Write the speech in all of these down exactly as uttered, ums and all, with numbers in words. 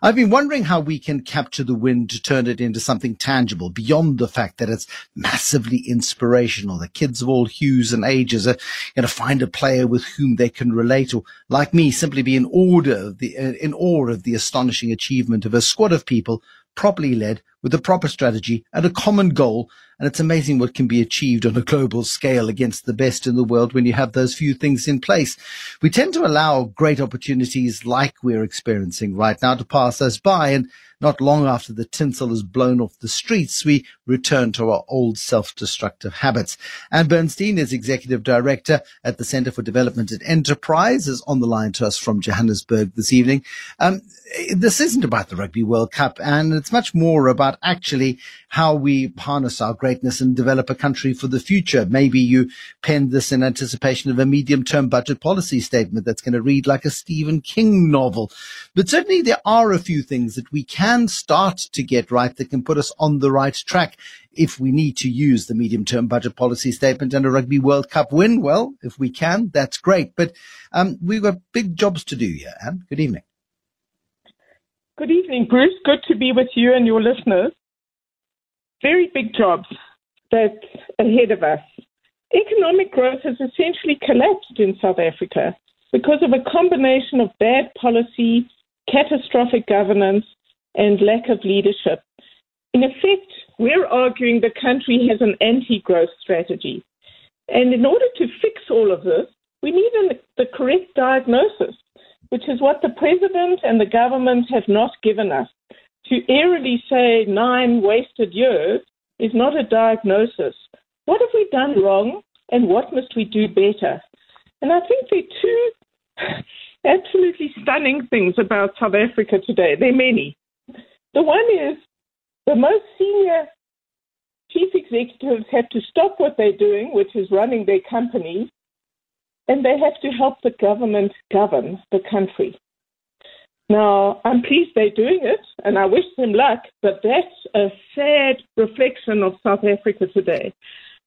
I've been wondering how we can capture the wind to turn it into something tangible beyond the fact that it's massively inspirational. The kids of all hues and ages are going to find a player with whom they can relate, or like me, simply be in order of the, uh, in awe of the astonishing achievement of a squad of people properly led with a proper strategy and a common goal. And it's amazing what can be achieved on a global scale against the best in the world when you have those few things in place. We tend to allow great opportunities like we're experiencing right now to pass us by, and not long after the tinsel is blown off the streets, we return to our old self-destructive habits. Ann Bernstein is Executive Director at the Centre for Development and Enterprise, is on the line to us from Johannesburg this evening. Um, this isn't about the Rugby World Cup, and it's much more about actually how we harness our great greatness and develop a country for the future. Maybe you penned this in anticipation of a medium-term budget policy statement that's going to read like a Stephen King novel. But certainly there are a few things that we can start to get right that can put us on the right track if we need to use the medium-term budget policy statement and a Rugby World Cup win. Well, if we can, that's great. But um, we've got big jobs to do here, Anne. Good evening. Good evening, Bruce. Good to be with you and your listeners. Very big jobs that's ahead of us. Economic growth has essentially collapsed in South Africa because of a combination of bad policy, catastrophic governance, and lack of leadership. In effect, we're arguing the country has an anti-growth strategy. And in order to fix all of this, we need an, the correct diagnosis, which is what the president and the government have not given us. To airily say nine wasted years is not a diagnosis. What have we done wrong and what must we do better? And I think there are two absolutely stunning things about South Africa today. There are many. The one is the most senior chief executives have to stop what they're doing, which is running their company, and they have to help the government govern the country. Now, I'm pleased they're doing it, and I wish them luck, but that's a sad reflection of South Africa today.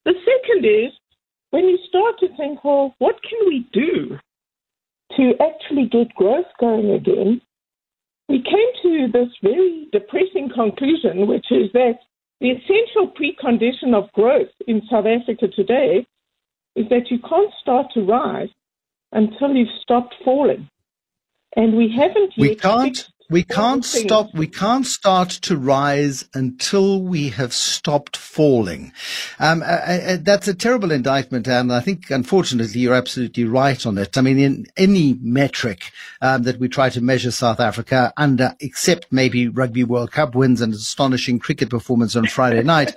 The second is, when you start to think, well, what can we do to actually get growth going again? We came to this very depressing conclusion, which is that the essential precondition of growth in South Africa today is that you can't start to rise until you've stopped falling. And we haven't yet. We can't, we can't stop, we can't start to rise until we have stopped falling. Um, uh, uh, that's a terrible indictment. And I think, unfortunately, you're absolutely right on it. I mean, in any metric, um, that we try to measure South Africa under, except maybe Rugby World Cup wins and astonishing cricket performance on Friday night,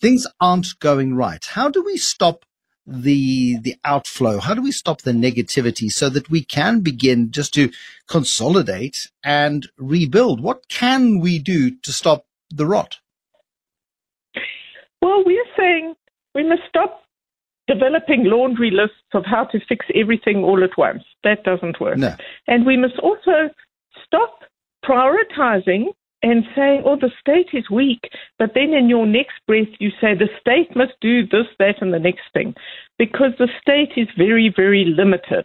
things aren't going right. How do we stop the the outflow? How do we stop the negativity so that we can begin just to consolidate and rebuild? What can we do to stop the rot? Well, we're saying we must stop developing laundry lists of how to fix everything all at once. That doesn't work. No. And we must also stop prioritizing and saying, oh, the state is weak, but then in your next breath you say the state must do this, that, and the next thing, because the state is very, very limited.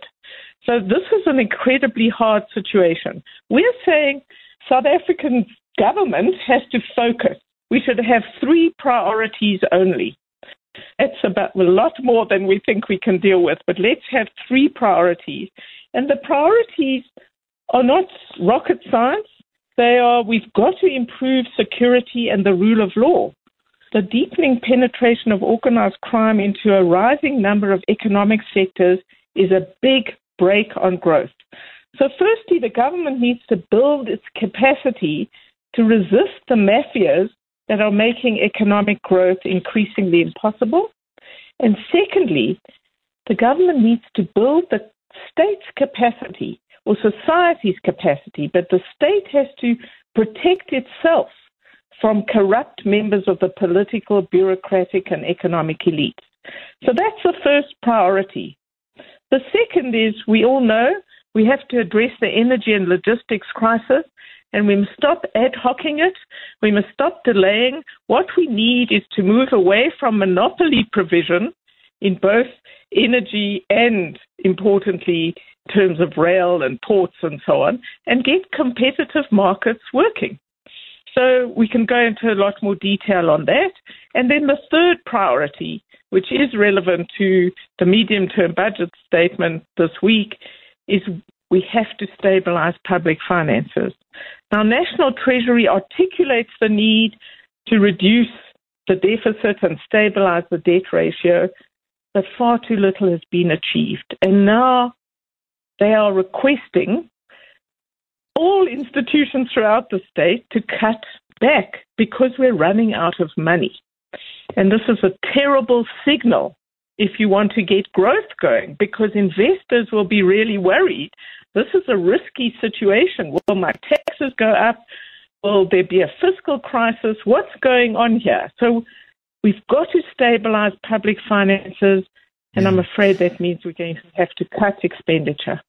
So this is an incredibly hard situation. We're saying South African government has to focus. We should have three priorities only. That's about a lot more than we think we can deal with, but let's have three priorities. And the priorities are not rocket science. They are, we've got to improve security and the rule of law. The deepening penetration of organized crime into a rising number of economic sectors is a big brake on growth. So firstly, the government needs to build its capacity to resist the mafias that are making economic growth increasingly impossible. And secondly, the government needs to build the state's capacity or society's capacity, but the state has to protect itself from corrupt members of the political, bureaucratic, and economic elites. So that's the first priority. The second is, we all know, we have to address the energy and logistics crisis, and we must stop ad-hocking it. We must stop delaying. What we need is to move away from monopoly provision in both energy and, importantly, in terms of rail and ports and so on, and get competitive markets working. So we can go into a lot more detail on that. And then the third priority, which is relevant to the medium-term budget statement this week, is we have to stabilise public finances. Now, National Treasury articulates the need to reduce the deficit and stabilise the debt ratio, but far too little has been achieved. And now they are requesting all institutions throughout the state to cut back because we're running out of money. And this is a terrible signal if you want to get growth going, because investors will be really worried. This is a risky situation. Will my taxes go up? Will there be a fiscal crisis? What's going on here? So we've got to stabilise public finances, and yeah. I'm afraid that means we're going to have to cut expenditure.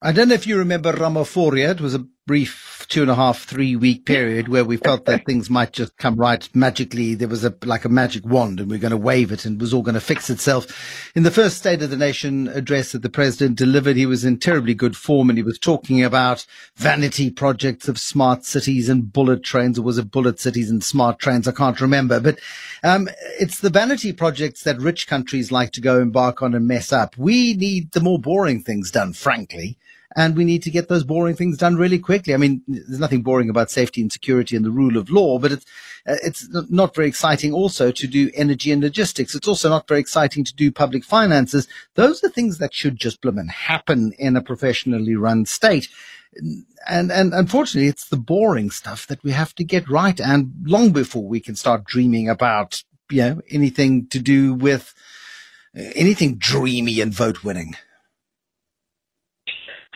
I don't know if you remember Ramaphosa. It was a brief two and a half, three week period where we felt that things might just come right magically. There was a like a magic wand and we're going to wave it and it was all going to fix itself. In the first State of the Nation address that the president delivered, he was in terribly good form and he was talking about vanity projects of smart cities and bullet trains, or was it bullet cities and smart trains? I can't remember. But um it's the vanity projects that rich countries like to go embark on and mess up. We need the more boring things done, frankly. And we need to get those boring things done really quickly. I mean, there's nothing boring about safety and security and the rule of law, but it's it's not very exciting also to do energy and logistics. It's also not very exciting to do public finances. Those are things that should just bloom and happen in a professionally run state. And, and unfortunately, it's the boring stuff that we have to get right. And long before we can start dreaming about, you know, anything to do with anything dreamy and vote winning.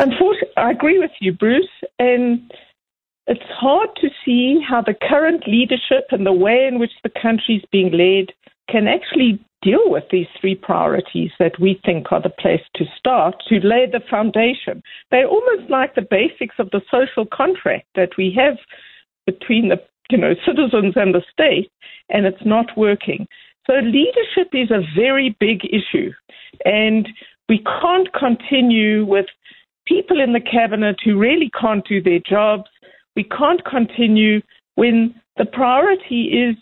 Unfortunately, I agree with you, Bruce, and it's hard to see how the current leadership and the way in which the country is being led can actually deal with these three priorities that we think are the place to start, to lay the foundation. They're almost like the basics of the social contract that we have between the, you know, citizens and the state, and it's not working. So leadership is a very big issue, and we can't continue with people in the cabinet who really can't do their jobs. We can't continue when the priority is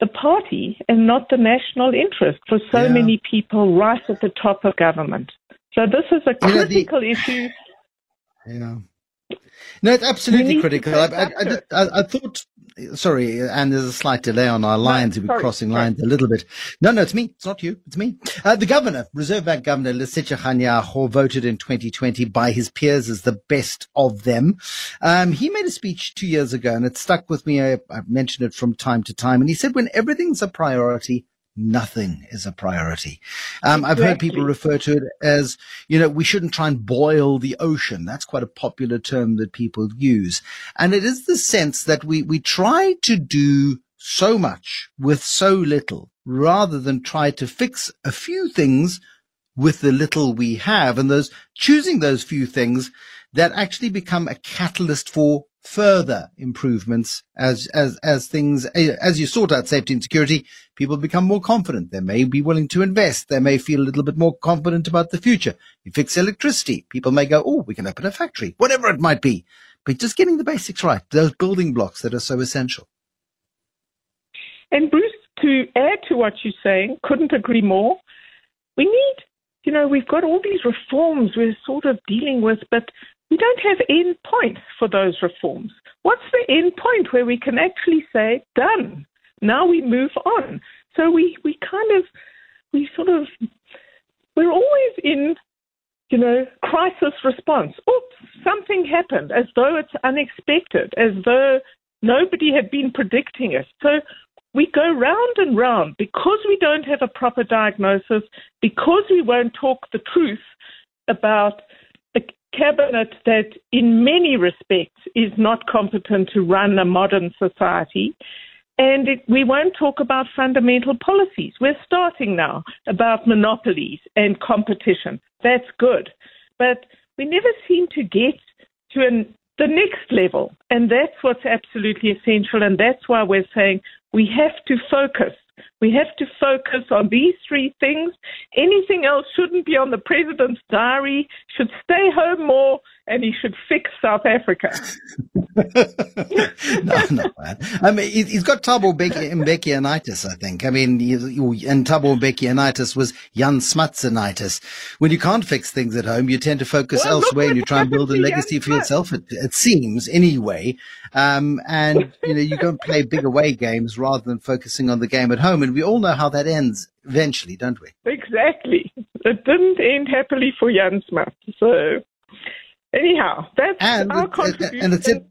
the party and not the national interest for so yeah. many people right at the top of government. So this is a critical yeah, the, issue. Yeah. No, it's absolutely critical. I, I, I, I, I thought, sorry, and there's a slight delay on our lines. No, we were crossing lines a little bit. No, no, it's me. It's not you. It's me. Uh, the governor, Reserve Bank Governor Lesichatla Ganyaho, voted in twenty twenty by his peers as the best of them. Um, he made a speech two years ago, and it stuck with me. I, I mentioned it from time to time. And he said, when everything's a priority, nothing is a priority. Um, I've heard people refer to it as, you know, we shouldn't try and boil the ocean. That's quite a popular term that people use. And it is the sense that we, we try to do so much with so little rather than try to fix a few things with the little we have. And those choosing those few things that actually become a catalyst for further improvements as as as things as you sort out safety and security, people become more confident. They may be willing to invest. They may feel a little bit more confident about the future. You fix electricity, people may go, oh, we can open a factory, whatever it might be. But just getting the basics right, those building blocks that are so essential. And Bruce, to add to what you're saying, couldn't agree more. We need, you know, we've got all these reforms we're sort of dealing with, but we don't have end points for those reforms. What's the end point where we can actually say, done, now we move on? So we, we kind of, we sort of, we're always in, you know, crisis response. Oops, something happened, as though it's unexpected, as though nobody had been predicting it. So we go round and round because we don't have a proper diagnosis, because we won't talk the truth about cabinet that in many respects is not competent to run a modern society. And it, we won't talk about fundamental policies. We're starting now about monopolies and competition. That's good. But we never seem to get to an, the next level. And that's what's absolutely essential. And that's why we're saying we have to focus. We have to focus on these three things. Anything else shouldn't be on the president's diary, should stay home more, and he should fix South Africa. no, no. I mean, he's got Thabo Mbeki-anitis, I think. I mean, and Thabo Mbeki-anitis was Jan Smuts-anitis. When you can't fix things at home, you tend to focus well, elsewhere and you try and build a legacy for yourself, it, it seems, anyway. Um, and, you know, you don't play big away games rather than focusing on the game at home. And we all know how that ends eventually, don't we? Exactly. It didn't end happily for Jan Smuts. So... anyhow, that's and our it, contribution. And it's, it,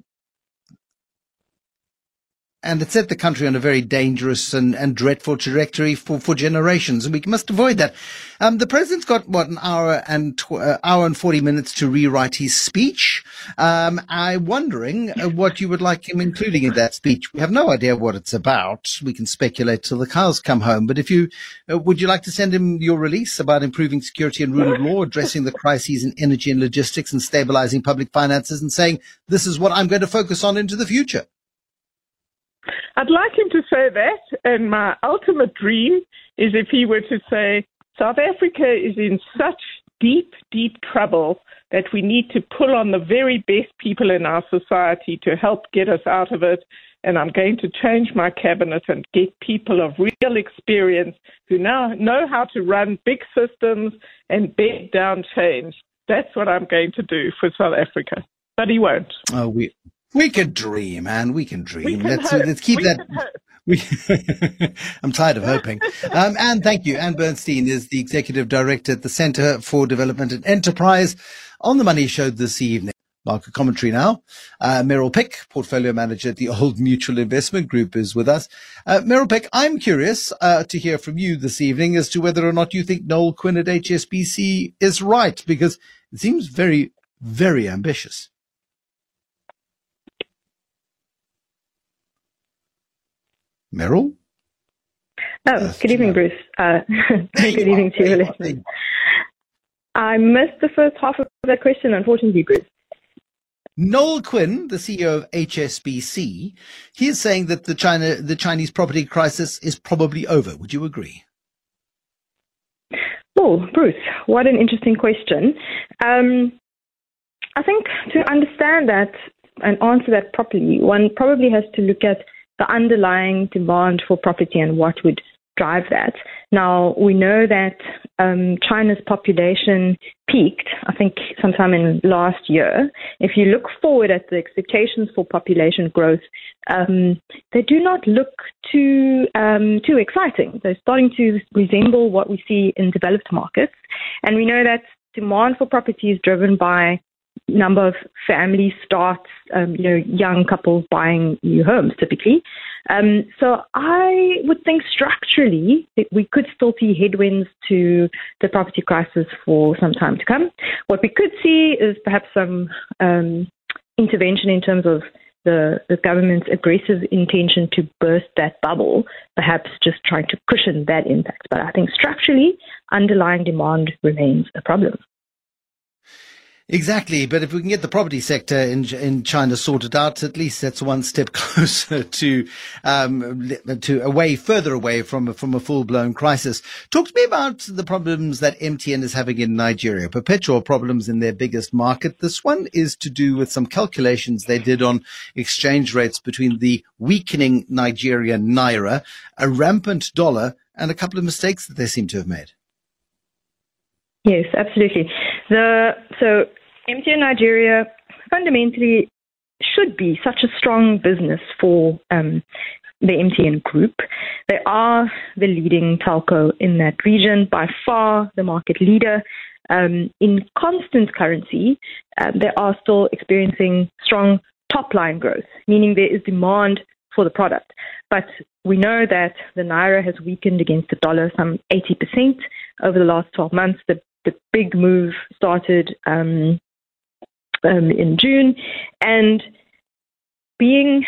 and it's set the country on a very dangerous and, and dreadful trajectory for, for generations, and we must avoid that. Um, the president's got, what, an hour and tw- uh, hour and forty minutes to rewrite his speech. Um, I'm wondering uh, what you would like him including in that speech. We have no idea what it's about. We can speculate till the cows come home. But if you uh, would you like to send him your release about improving security and rule of law, addressing the crises in energy and logistics, and stabilizing public finances, and saying, this is what I'm going to focus on into the future? I'd like him to say that, and my ultimate dream is if he were to say, South Africa is in such deep, deep trouble that we need to pull on the very best people in our society to help get us out of it, and I'm going to change my cabinet and get people of real experience who now know how to run big systems and bed down change. That's what I'm going to do for South Africa. But he won't. Oh, we... We can dream, man. We can dream. We can let's, uh, let's keep we that. We, I'm tired of hoping. Um, Ann, thank you. Ann Bernstein is the executive director at the Centre for Development and Enterprise on The Money Show this evening. Market commentary now. Uh, Meryl Pick, portfolio manager at the Old Mutual Investment Group, is with us. Uh, Meryl Pick, I'm curious uh, to hear from you this evening as to whether or not you think Noel Quinn at H S B C is right, because it seems very, very ambitious. Meryl? Oh, That's good evening, Bruce. Uh, good evening to your listeners. I missed the first half of that question, unfortunately, Bruce. Noel Quinn, the C E O of H S B C, he is saying that the China, the Chinese property crisis is probably over. Would you agree? Oh, Bruce, what an interesting question. Um, I think to understand that and answer that properly, one probably has to look at the underlying demand for property and what would drive that. Now, we know that um, China's population peaked, I think, sometime in last year. If you look forward at the expectations for population growth, um, they do not look too um, too exciting. They're starting to resemble what we see in developed markets. And we know that demand for property is driven by number of family starts, um, you know, young couples buying new homes typically. Um, so I would think structurally that we could still see headwinds to the property crisis for some time to come. What we could see is perhaps some um, intervention in terms of the, the government's aggressive intention to burst that bubble, perhaps just trying to cushion that impact. But I think structurally, underlying demand remains a problem. Exactly. But if we can get the property sector in in China sorted out, at least that's one step closer to um, to away further away from, from a full-blown crisis. Talk to me about the problems that M T N is having in Nigeria, perpetual problems in their biggest market. This one is to do with some calculations they did on exchange rates between the weakening Nigerian naira, a rampant dollar, and a couple of mistakes that they seem to have made. Yes, absolutely. The, so M T N Nigeria fundamentally should be such a strong business for um, the M T N group. They are the leading telco in that region, by far the market leader. Um, in constant currency, uh, they are still experiencing strong top-line growth, meaning there is demand for the product. But we know that the naira has weakened against the dollar some eighty percent over the last twelve months. The The big move started um, um, in June, and being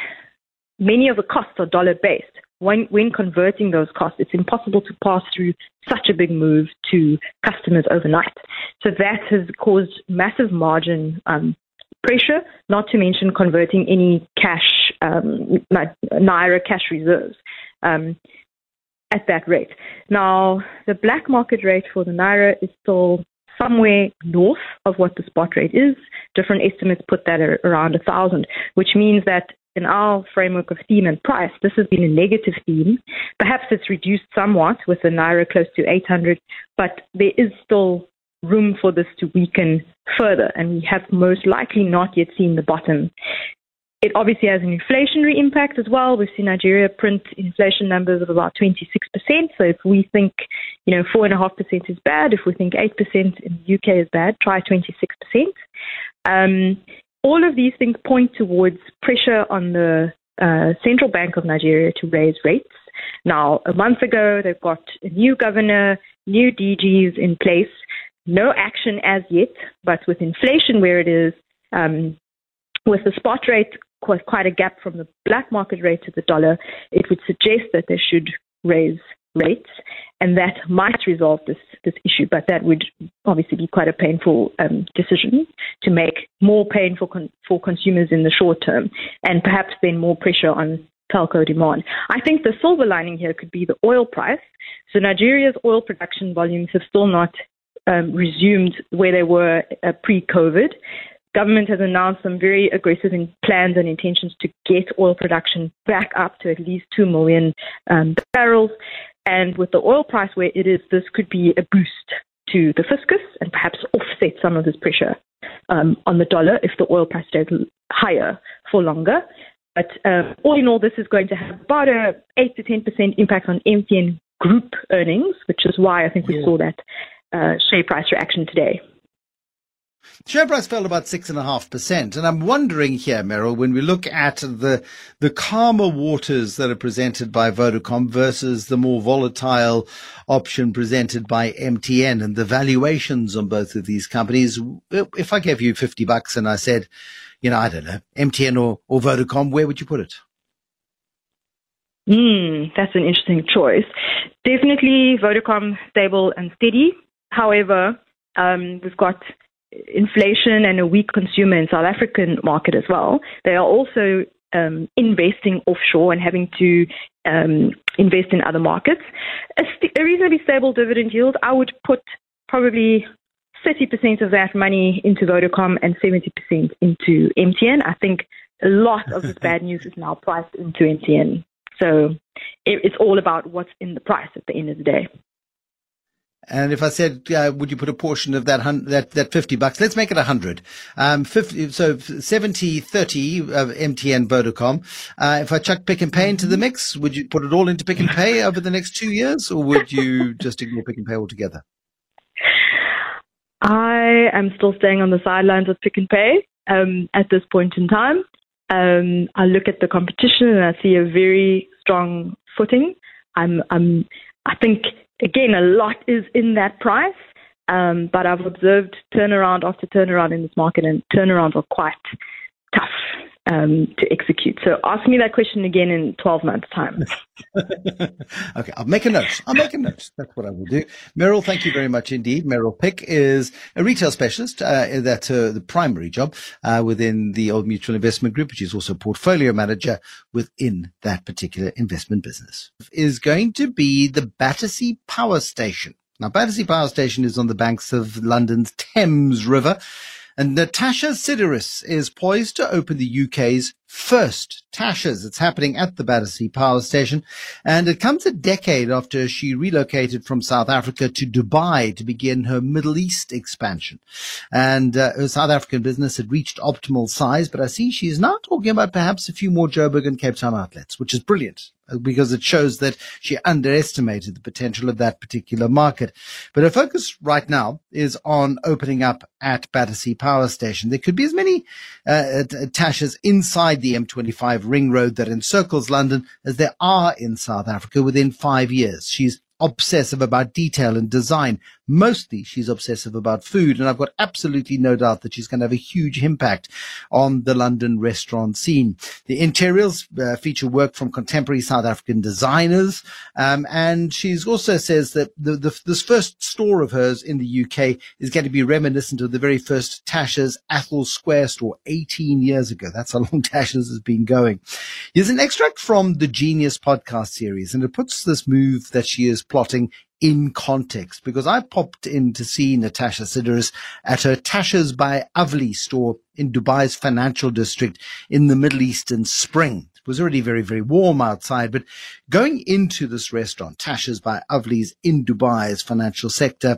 many of the costs are dollar-based, when, when converting those costs, it's impossible to pass through such a big move to customers overnight. So that has caused massive margin um, pressure, not to mention converting any cash, um, naira cash reserves. Um, at that rate. Now, the black market rate for the Naira is still somewhere north of what the spot rate is. Different estimates put that at around one thousand, which means that in our framework of theme and price, this has been a negative theme. Perhaps it's reduced somewhat with the Naira close to eight hundred, but there is still room for this to weaken further, and we have most likely not yet seen the bottom. It obviously has an inflationary impact as well. We've seen Nigeria print inflation numbers of about twenty-six percent. So if we think, you know, four point five percent is bad, if we think eight percent in the U K is bad, try twenty-six percent. Um, all of these things point towards pressure on the uh, Central Bank of Nigeria to raise rates. Now, a month ago, they've got a new governor, new D Gs in place. No action as yet, but with inflation where it is, um, with the spot rate quite a gap from the black market rate to the dollar, it would suggest that they should raise rates, and that might resolve this this issue. But that would obviously be quite a painful um, decision to make, more painful con- for consumers in the short term, and perhaps then more pressure on telco demand. I think the silver lining here could be the oil price. So Nigeria's oil production volumes have still not um, resumed where they were uh, pre-COVID. Government has announced some very aggressive plans and intentions to get oil production back up to at least two million um, barrels. And with the oil price where it is, this could be a boost to the fiscus and perhaps offset some of this pressure um, on the dollar if the oil price stays higher for longer. But um, all in all, this is going to have about an eight to ten percent impact on M T N group earnings, which is why I think we yeah. saw that uh, share price reaction today. Share price fell about six and a half percent. And I'm wondering here, Meryl, when we look at the the calmer waters that are presented by Vodacom versus the more volatile option presented by M T N and the valuations on both of these companies, if I gave you fifty bucks and I said, you know, I don't know, M T N or, or Vodacom, where would you put it? Mm, that's an interesting choice. Definitely Vodacom, stable and steady. However, um, we've got inflation and a weak consumer in South African market as well. They are also um, investing offshore and having to um, invest in other markets. A, st- a reasonably stable dividend yield, I would put probably thirty percent of that money into Vodacom and seventy percent into M T N. I think a lot of this bad news is now priced into M T N. So it, it's all about what's in the price at the end of the day. And if I said, uh, would you put a portion of that that that fifty bucks? Let's make it a hundred. Um, fifty, so seventy, thirty of M T N, Vodacom. Uh, if I chuck Pick and Pay into the mix, would you put it all into Pick and Pay over the next two years, or would you just ignore Pick and Pay altogether? I am still staying on the sidelines of Pick and Pay um, at this point in time. Um, I look at the competition and I see a very strong footing. I'm, I'm, I think. Again, a lot is in that price, um, but I've observed turnaround after turnaround in this market, and turnarounds are quite tough um, to execute. So ask me that question again in twelve months' time. Okay, I'll make a note. I'll make a note. That's what I will do. Meryl, thank you very much indeed. Meryl Pick is a retail specialist. Uh, that's uh, the primary job uh, within the Old Mutual Investment Group, which is also a portfolio manager within that particular investment business. Is going to be the Battersea Power Station. Now, Battersea Power Station is on the banks of London's Thames River. And Natasha Sideris is poised to open the U K's first Tasha's. It's happening at the Battersea Power Station. And it comes a decade after she relocated from South Africa to Dubai to begin her Middle East expansion. And uh, her South African business had reached optimal size. But I see she's now talking about perhaps a few more Joburg and Cape Town outlets, which is brilliant, because it shows that she underestimated the potential of that particular market. But her focus right now is on opening up at Battersea Power Station. There could be as many uh, Tasha's inside the M twenty-five ring road that encircles London as there are in South Africa within five years. She's obsessive about detail and design. Mostly she's obsessive about food, and I've got absolutely no doubt that she's going to have a huge impact on the London restaurant scene. The interiors uh, feature work from contemporary South African designers, um, and she's also says that the, the, this first store of hers in the U K is going to be reminiscent of the very first Tasha's Athol Square store eighteen years ago. That's how long Tasha's has been going. Here's an extract from the Genius podcast series, and it puts this move that she is plotting in context, because I popped in to see Natasha Sideris at her Tasha's by Avli store in Dubai's financial district in the Middle East in spring. It was already very, very warm outside, but going into this restaurant, Tasha's by Avli's in Dubai's financial sector,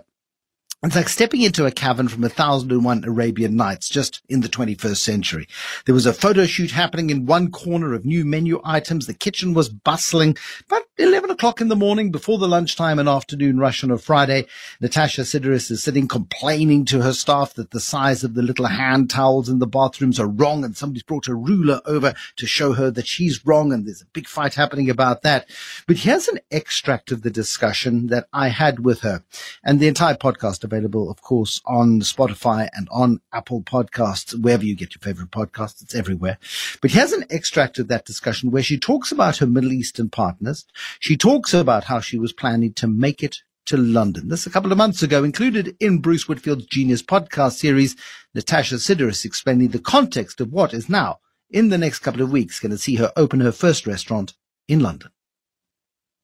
it's like stepping into a cavern from a thousand and one Arabian Nights, just in the twenty-first century. There was a photo shoot happening in one corner of new menu items. The kitchen was bustling. About eleven o'clock in the morning, before the lunchtime and afternoon rush on a Friday, Natasha Sideris is sitting complaining to her staff that the size of the little hand towels in the bathrooms are wrong, and somebody's brought a ruler over to show her that she's wrong, and there's a big fight happening about that. But here's an extract of the discussion that I had with her, and the entire podcast available, of course, on Spotify and on Apple Podcasts, wherever you get your favorite podcasts. It's everywhere. But here's an extract of that discussion where she talks about her Middle Eastern partners. She talks about how she was planning to make it to London. This is a couple of months ago, included in Bruce Whitfield's Genius podcast series, Natasha Sideris explaining the context of what is now, in the next couple of weeks, going to see her open her first restaurant in London.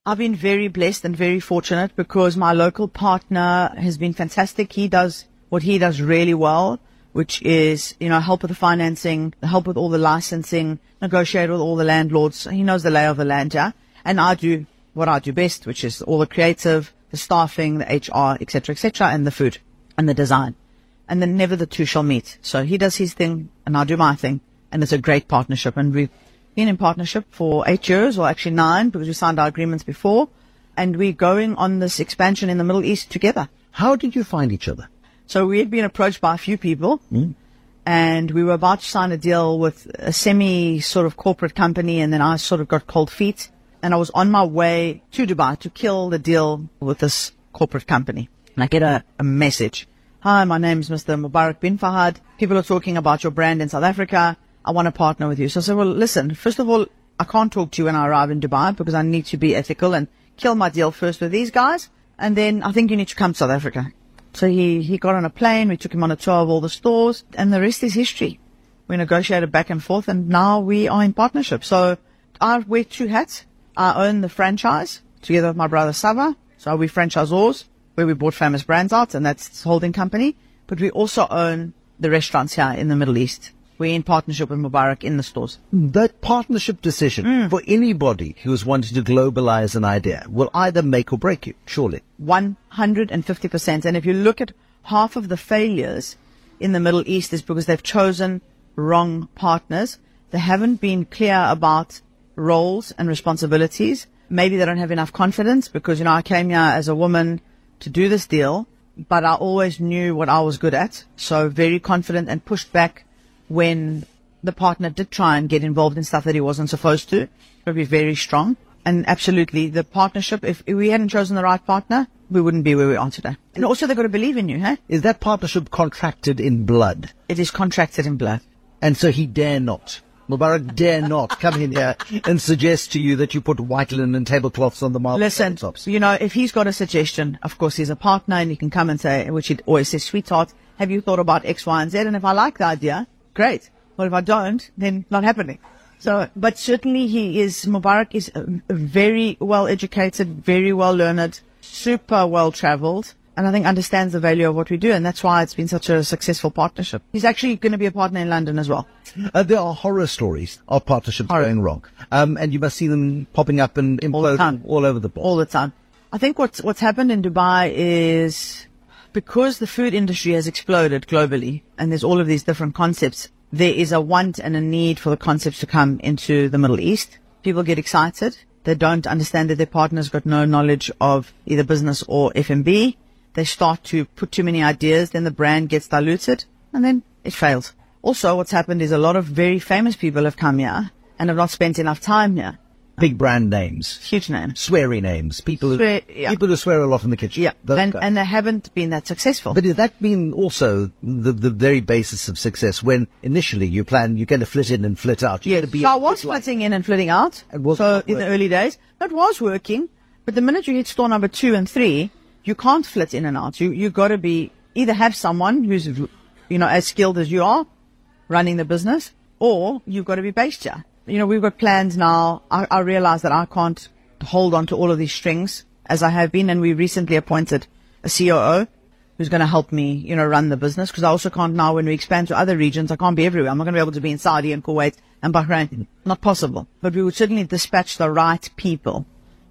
I've been very blessed and very fortunate because my local partner has been fantastic. He does what he does really well, which is, you know, help with the financing, help with all the licensing, negotiate with all the landlords. He knows the lay of the land, yeah? And I do what I do best, which is all the creative, the staffing, the H R, et cetera, et cetera, and the food and the design. And then never the two shall meet. So he does his thing and I do my thing. And it's a great partnership. And we've been in partnership for eight years, or actually nine, because we signed our agreements before, and we're going on this expansion in the Middle East together. How did you find each other? So we had been approached by a few people, mm. and we were about to sign a deal with a semi sort of corporate company, and then I sort of got cold feet, and I was on my way to Dubai to kill the deal with this corporate company. And I get a, a message. Hi, my name is Mister Mubarak bin Fahad. People are talking about your brand in South Africa. I want to partner with you. So I said, well, listen, first of all, I can't talk to you when I arrive in Dubai because I need to be ethical and kill my deal first with these guys. And then I think you need to come to South Africa. So he, he got on a plane. We took him on a tour of all the stores, and the rest is history. We negotiated back and forth, and now we are in partnership. So I wear two hats. I own the franchise together with my brother Saba. So we're franchisors where we bought Famous Brands out, and that's its holding company. But we also own the restaurants here in the Middle East. We're in partnership with Mubarak in the stores. That partnership decision mm. for anybody who's wanting to globalize an idea will either make or break you, surely. one hundred fifty percent. And if you look at half of the failures in the Middle East is because they've chosen wrong partners. They haven't been clear about roles and responsibilities. Maybe they don't have enough confidence because, you know, I came here as a woman to do this deal, but I always knew what I was good at. So very confident, and pushed back when the partner did try and get involved in stuff that he wasn't supposed to. It'd be very strong. And absolutely, the partnership, if we hadn't chosen the right partner, we wouldn't be where we are today. And also, they've got to believe in you, huh? Is that partnership contracted in blood? It is contracted in blood. And so he dare not. Mubarak dare not come in here and suggest to you that you put white linen and tablecloths on the marble tops. Listen, you know, if he's got a suggestion, of course, he's a partner, and he can come and say, which he always says, sweetheart, have you thought about X, Y, and Z? And if I like the idea, great. Well, if I don't, then not happening. So, but certainly he is, Mubarak is very well educated, very well learned, super well traveled, and I think understands the value of what we do, and that's why it's been such a successful partnership. He's actually going to be a partner in London as well. Uh, there are horror stories of partnerships horror. going wrong, um, and you must see them popping up and imploding all, all over the place. All the time. I think what's, what's happened in Dubai is, because the food industry has exploded globally and there's all of these different concepts, there is a want and a need for the concepts to come into the Middle East. People get excited. They don't understand that their partner's got no knowledge of either business or F and B. They start to put too many ideas. Then the brand gets diluted and then it fails. Also, what's happened is a lot of very famous people have come here and have not spent enough time here. Big brand names. Huge names. Sweary names. People, swear, who, yeah. people who swear a lot in the kitchen. Yeah, and, and they haven't been that successful. But does that mean also the, the very basis of success when initially you plan you're going to flit in and flit out? Yeah, so I was flitting in and flitting out. So in the early days, that was working. But the minute you hit store number two and three, you can't flit in and out. You, you've got to be, either have someone who's, you know, as skilled as you are running the business, or you've got to be based here. you know, we've got plans now. I, I realize that I can't hold on to all of these strings as I have been, and we recently appointed a C O O who's going to help me, you know, run the business, because I also can't now, when we expand to other regions, I can't be everywhere. I'm not going to be able to be in Saudi and Kuwait and Bahrain. Not possible. But we would certainly dispatch the right people.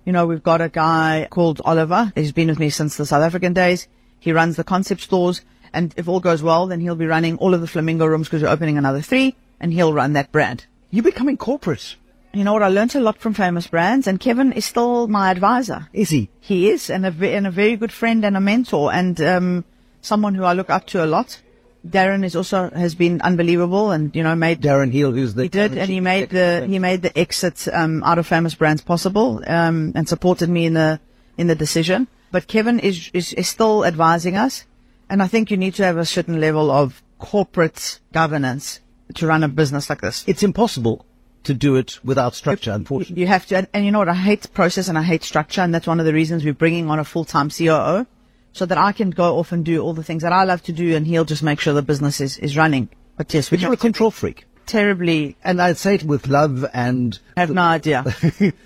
You know, we've got a guy called Oliver. He's been with me since the South African days. He runs the concept stores. And if all goes well, then he'll be running all of the Flamingo rooms, because we're opening another three, and he'll run that brand. You're becoming corporate. You know what? I learned a lot from Famous Brands, and Kevin is still my advisor. Is he? He is, and a, and a very good friend and a mentor, and um, someone who I look up to a lot. Darren is also has been unbelievable, and you know made Darren Hill, who's the he did, and he made the he made the exit um, out of Famous Brands possible, um, and supported me in the in the decision. But Kevin is, is is still advising us, and I think you need to have a certain level of corporate governance to run a business like this. It's impossible to do it without structure, unfortunately. You have to, and, and you know what? I hate process and I hate structure, and that's one of the reasons we're bringing on a full time C O O. So that I can go off and do all the things that I love to do, and he'll just make sure the business is, is running. But yes, we but you're a control freak. Terribly. And I'd say it with love and... I have no idea.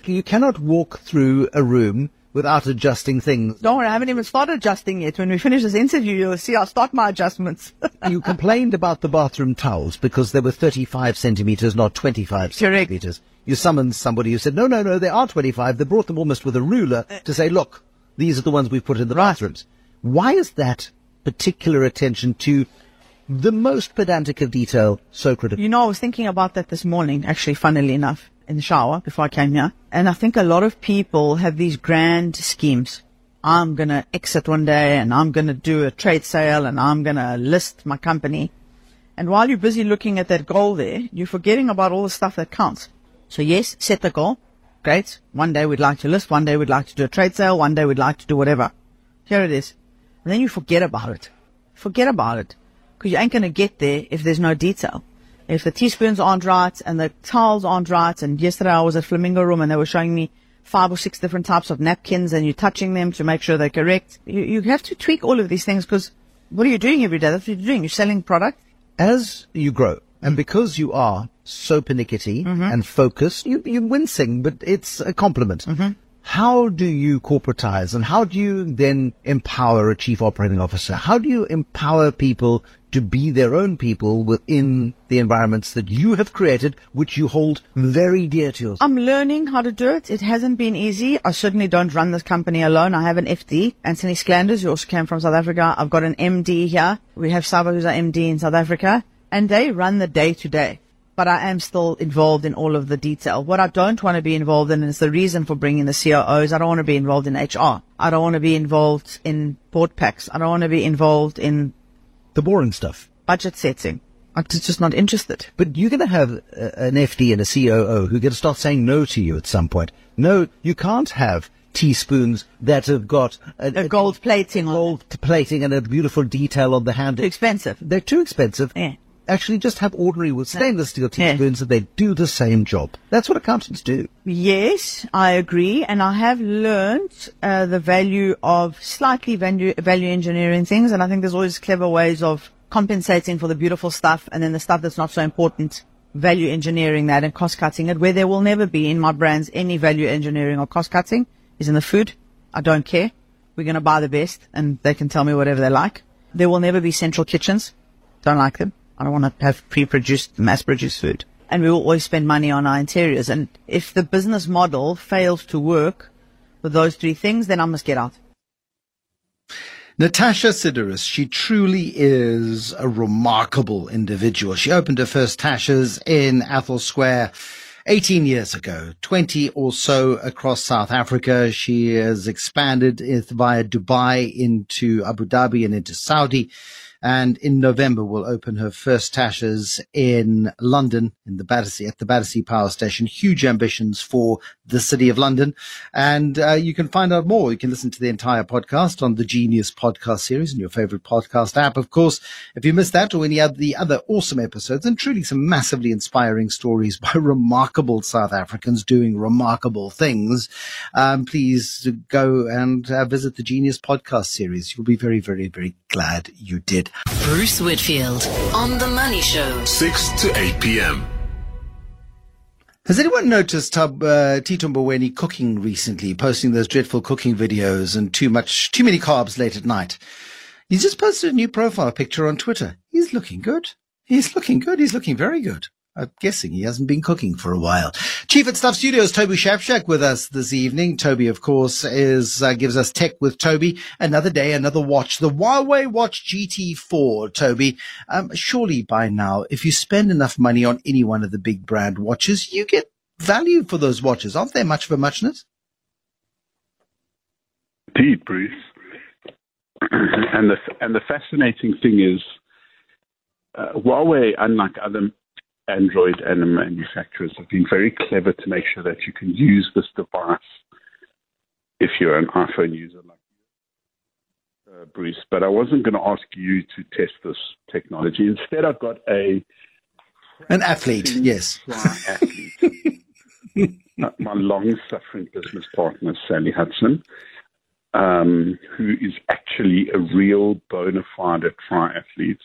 You cannot walk through a room without adjusting things. Don't worry, I haven't even started adjusting yet. When we finish this interview, you'll see I'll start my adjustments. You complained about the bathroom towels because they were thirty-five centimetres, not twenty-five Correct. Centimetres. You summoned somebody who said, no, no, no, they are twenty-five. They brought them almost with a ruler to say, look, these are the ones we've put in the bathrooms. Why is that particular attention to the most pedantic of detail so critical? You know, I was thinking about that this morning, actually, funnily enough, in the shower before I came here. And I think a lot of people have these grand schemes. I'm going to exit one day, and I'm going to do a trade sale, and I'm going to list my company. And while you're busy looking at that goal there, you're forgetting about all the stuff that counts. So yes, set the goal. Great. One day we'd like to list. One day we'd like to do a trade sale. One day we'd like to do whatever. Here it is. And then you forget about it. Forget about it. Because you ain't going to get there if there's no detail. If the teaspoons aren't right and the towels aren't right. And yesterday I was at Flamingo Room and they were showing me five or six different types of napkins, and you're touching them to make sure they're correct. You, you have to tweak all of these things, because what are you doing every day? That's what you're doing. You're selling product. As you grow, and because you are so pernickety mm-hmm. and focused, you, you're wincing, but it's a compliment. Mm-hmm. How do you corporatize, and how do you then empower a chief operating officer? How do you empower people to be their own people within the environments that you have created, which you hold very dear to yourself? I'm learning how to do it. It hasn't been easy. I certainly don't run this company alone. I have an F D, Anthony Sklanders, who also came from South Africa. I've got an M D here. We have Saba, who's our M D in South Africa, and they run the day-to-day. But I am still involved in all of the detail. What I don't want to be involved in is the reason for bringing the C O Os. I don't want to be involved in H R. I don't want to be involved in board packs. I don't want to be involved in the boring stuff. Budget setting. I'm just not interested. But you're going to have a, an F D and a C O O who are going to start saying no to you at some point. No, you can't have teaspoons that have got a, a gold a, plating, gold on plating, and a beautiful detail on the handle. Too expensive. They're too expensive. Yeah. Actually just have ordinary with stainless steel teaspoons, yeah. And they do the same job. That's what accountants do. Yes, I agree. And I have learned uh, the value of slightly value, value engineering things. And I think there's always clever ways of compensating for the beautiful stuff, and then the stuff that's not so important, value engineering that and cost cutting it, where there will never be in my brands any value engineering or cost cutting is in the food. I don't care. We're going to buy the best, and they can tell me whatever they like. There will never be central kitchens. Don't like them. I don't want to have pre-produced, mass-produced food. And we will always spend money on our interiors. And if the business model fails to work with those three things, then I must get out. Natasha Sideris, she truly is a remarkable individual. She opened her first Tasha's in Athol Square eighteen years ago, twenty or so across South Africa. She has expanded via Dubai into Abu Dhabi and into Saudi. And in November, we'll open her first Tasha's in London, in the Battersea, at the Battersea Power Station. Huge ambitions for the city of London. And uh, you can find out more. You can listen to the entire podcast on the Genius Podcast series and your favorite podcast app. Of course, if you missed that or any of the other awesome episodes, and truly some massively inspiring stories by remarkable South Africans doing remarkable things, um, please go and uh, visit the Genius Podcast series. You'll be very, very, very glad you did. Bruce Whitfield on The Money Show, six to eight p.m. Has anyone noticed Tab, uh, Tito Mboweni cooking recently, posting those dreadful cooking videos and too much, too many carbs late at night? He's just posted a new profile picture on Twitter. He's looking good. He's looking good. He's looking very good. I'm guessing he hasn't been cooking for a while. Chief at Stuff Studios, Toby Shapshak, with us this evening. Toby, of course, is uh, gives us Tech with Toby. Another day, another watch. The Huawei Watch G T four, Toby. Um, surely by now, if you spend enough money on any one of the big brand watches, you get value for those watches. Aren't they much of a muchness? Indeed, Bruce. And the and the fascinating thing is, uh, Huawei, unlike other Android and manufacturers, have been very clever to make sure that you can use this device if you're an iPhone user like uh, Bruce. But I wasn't going to ask you to test this technology. Instead, I've got a an athlete, yes, athlete. My long-suffering business partner, Sally Hudson, um, who is actually a real bona fide triathlete.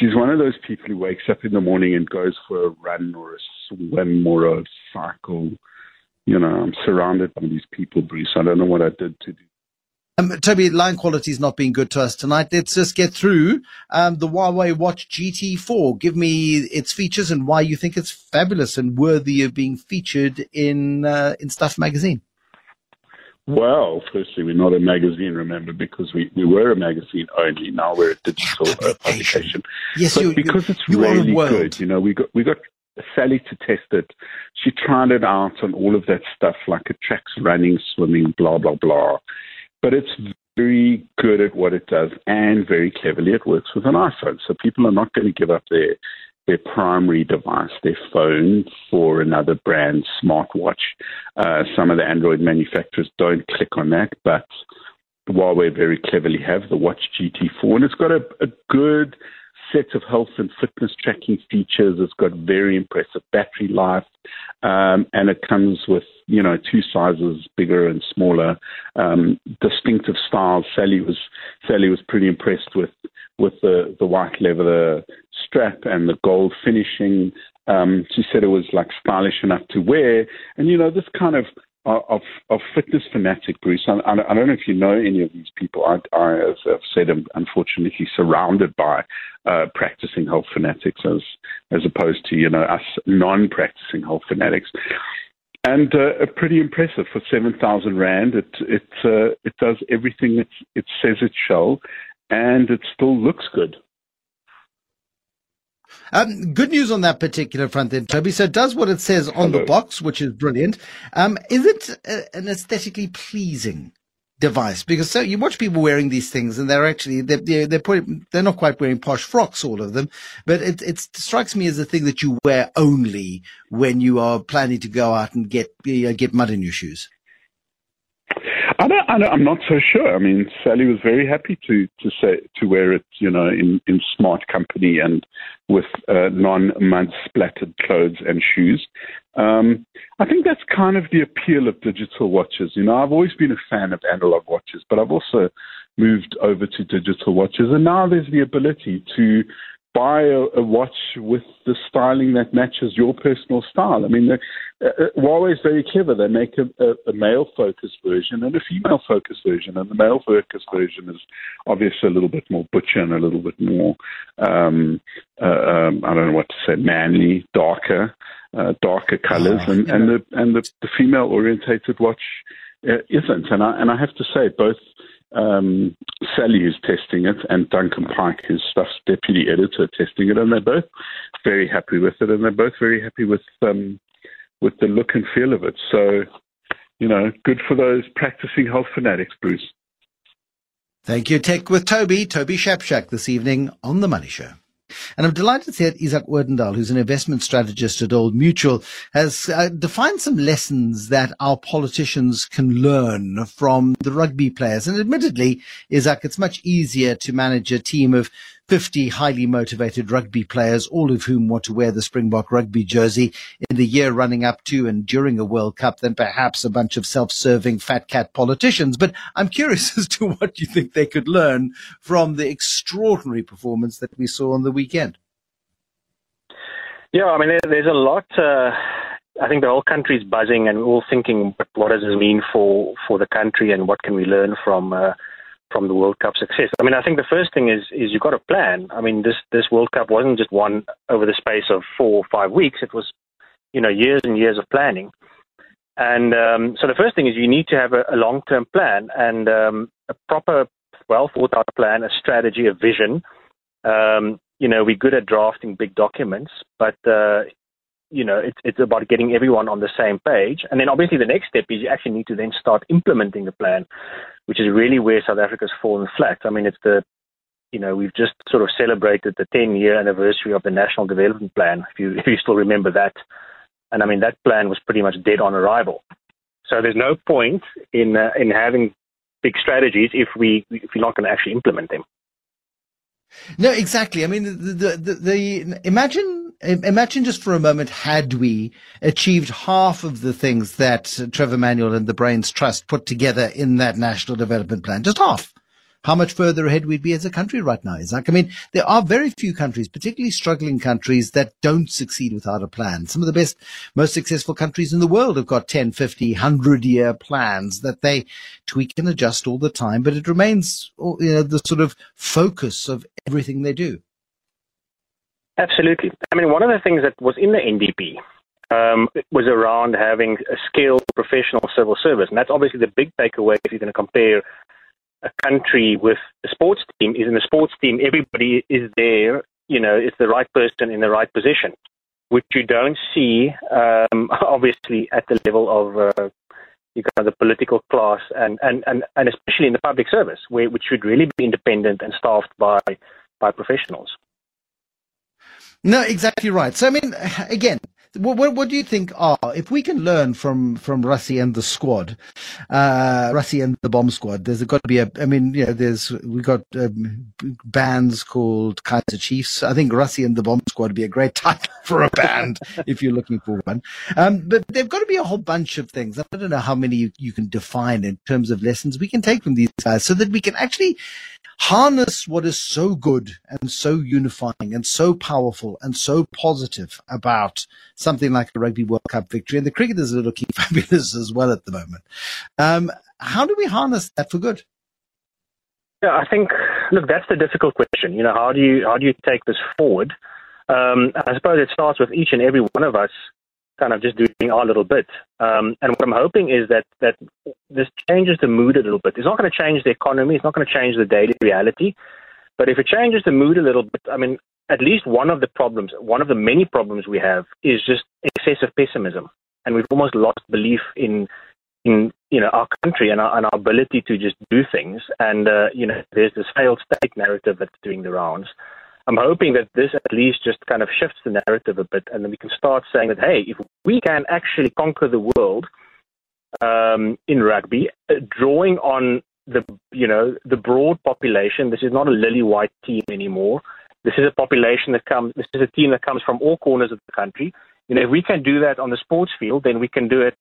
She's one of those people who wakes up in the morning and goes for a run or a swim or a cycle. You know, I'm surrounded by these people, Bruce. I don't know what I did to do. Um, Toby, line quality is not being good to us tonight. Let's just get through um, the Huawei Watch G T four. Give me its features and why you think it's fabulous and worthy of being featured in uh, in Stuff magazine. Well, firstly, we're not a magazine, remember, because we, we were a magazine only. Now we're a digital uh, publication. Yes, but you, because you, it's you really good, you know, we got we got Sally to test it. She tried it out on all of that stuff, like it tracks running, swimming, blah, blah, blah. But it's very good at what it does, and very cleverly it works with an iPhone. So people are not going to give up their their primary device, their phone, for another brand smartwatch. Uh, some of the Android manufacturers don't click on that, but Huawei very cleverly have the Watch G T four, and it's got a, a good set of health and fitness tracking features. It's got very impressive battery life, um, and it comes with, you know, two sizes, bigger and smaller, um, distinctive styles. Sally was Sally was pretty impressed with with the, the white leather strap and the gold finishing. Um, she said it was like stylish enough to wear. And, you know, this kind of of, of fitness fanatic, Bruce, I, I don't know if you know any of these people. I, I as I've said, I'm unfortunately surrounded by uh, practicing health fanatics as as opposed to, you know, us non-practicing health fanatics. And uh, pretty impressive for seven thousand rand. It it uh, it does everything it, it says it shall, and it still looks good. Um, good news on that particular front then, Toby. So it does what it says on Hello. the box, which is brilliant. Um, is it a, an aesthetically pleasing device? Because so you watch people wearing these things and they're actually, they're, they're, probably, they're not quite wearing posh frocks, all of them, but it, it strikes me as a thing that you wear only when you are planning to go out and get, you know, get mud in your shoes. I don't, I don't, I'm not so sure. I mean, Sally was very happy to to say to wear it, you know, in, in smart company and with uh, non-mud splattered clothes and shoes. Um, I think that's kind of the appeal of digital watches. You know, I've always been a fan of analog watches, but I've also moved over to digital watches, and now there's the ability to buy a, a watch with the styling that matches your personal style. I mean, uh, Huawei's very clever. They make a, a, a male-focused version and a female-focused version, and the male-focused version is obviously a little bit more butcher and a little bit more, um, uh, um, I don't know what to say, manly, darker, uh, darker colors, oh, and, yeah. and the and the, the female-orientated watch uh, isn't. And I and I have to say, both Um, Sally, who's testing it, and Duncan Pike, who's Stuff's deputy editor, testing it, and they're both very happy with it, and they're both very happy with um, with the look and feel of it. So, you know, good for those practicing health fanatics, Bruce. Thank you. Tech with Toby, Toby Shapshak, this evening on The Money Show. And I'm delighted to see that Izak Odendaal, who's an investment strategist at Old Mutual, has uh, defined some lessons that our politicians can learn from the rugby players. And admittedly, Izak, it's much easier to manage a team of fifty highly motivated rugby players, all of whom want to wear the Springbok rugby jersey in the year running up to and during a World Cup than perhaps a bunch of self-serving fat cat politicians. But I'm curious as to what you think they could learn from the extraordinary performance that we saw on the weekend. Yeah, I mean, there's a lot uh, I think the whole country is buzzing and we're all thinking, but what does this mean for, for the country and what can we learn from uh, from the World Cup success? I mean, I think the first thing is is you've got to plan. I mean, this, this World Cup wasn't just won over the space of four or five weeks. It was, you know, years and years of planning. And um, so the first thing is you need to have a, a long-term plan and um, a proper, well-thought-out plan, a strategy, a vision. Um, you know, we're good at drafting big documents, but... Uh, You know, it's it's about getting everyone on the same page. And then obviously the next step is you actually need to then start implementing the plan, which is really where South Africa's fallen flat. I mean, it's the, you know, we've just sort of celebrated the ten-year anniversary of the National Development Plan, if you, if you still remember that. And I mean, that plan was pretty much dead on arrival. So there's no point in uh, in having big strategies if we if you're not going to actually implement them. No, exactly. I mean, the, the, the, the imagine imagine just for a moment, had we achieved half of the things that Trevor Manuel and the Brains Trust put together in that National Development Plan, just half, how much further ahead we'd be as a country right now, Izak. I mean, there are very few countries, particularly struggling countries, that don't succeed without a plan. Some of the best, most successful countries in the world have got ten, fifty, one hundred-year plans that they tweak and adjust all the time, but it remains, you know, the sort of focus of everything they do. Absolutely. I mean, one of the things that was in the N D P um, was around having a skilled professional civil service, and that's obviously the big takeaway if you're going to compare a country with a sports team. Is in the sports team, everybody is there, you know, it's the right person in the right position, which you don't see, um, obviously, at the level of uh, you know, the political class and, and, and, and especially in the public service, where, which should really be independent and staffed by, by professionals. No, exactly right. So, I mean, again, What, what, what do you think are, if we can learn from, from Rassie and the squad, uh, Rassie and the bomb squad, there's got to be a, I mean, you know, there's, we got um, bands called Kaiser Chiefs. I think Rassie and the bomb squad would be a great title for a band if you're looking for one. Um, but there've got to be a whole bunch of things. I don't know how many you, you can define in terms of lessons we can take from these guys so that we can actually harness what is so good and so unifying and so powerful and so positive about something like a Rugby World Cup victory. And the cricketers are looking fabulous as well at the moment. Um, how do we harness that for good? Yeah, I think, look, that's the difficult question. You know, how do you, how do you take this forward? Um, I suppose it starts with each and every one of us kind of just doing our little bit. Um, and what I'm hoping is that, that this changes the mood a little bit. It's not going to change the economy. It's not going to change the daily reality. But if it changes the mood a little bit, I mean, at least one of the problems, one of the many problems we have is just excessive pessimism. And we've almost lost belief in, in you know, our country and our, and our ability to just do things. And, uh, you know, there's this failed state narrative that's doing the rounds. I'm hoping that this at least just kind of shifts the narrative a bit, and then we can start saying that, hey, if we can actually conquer the world um, in rugby, uh, drawing on the, you know, the broad population, this is not a lily-white team anymore. This is a population that comes, this is a team that comes from all corners of the country. You know, if we can do that on the sports field, then we can do it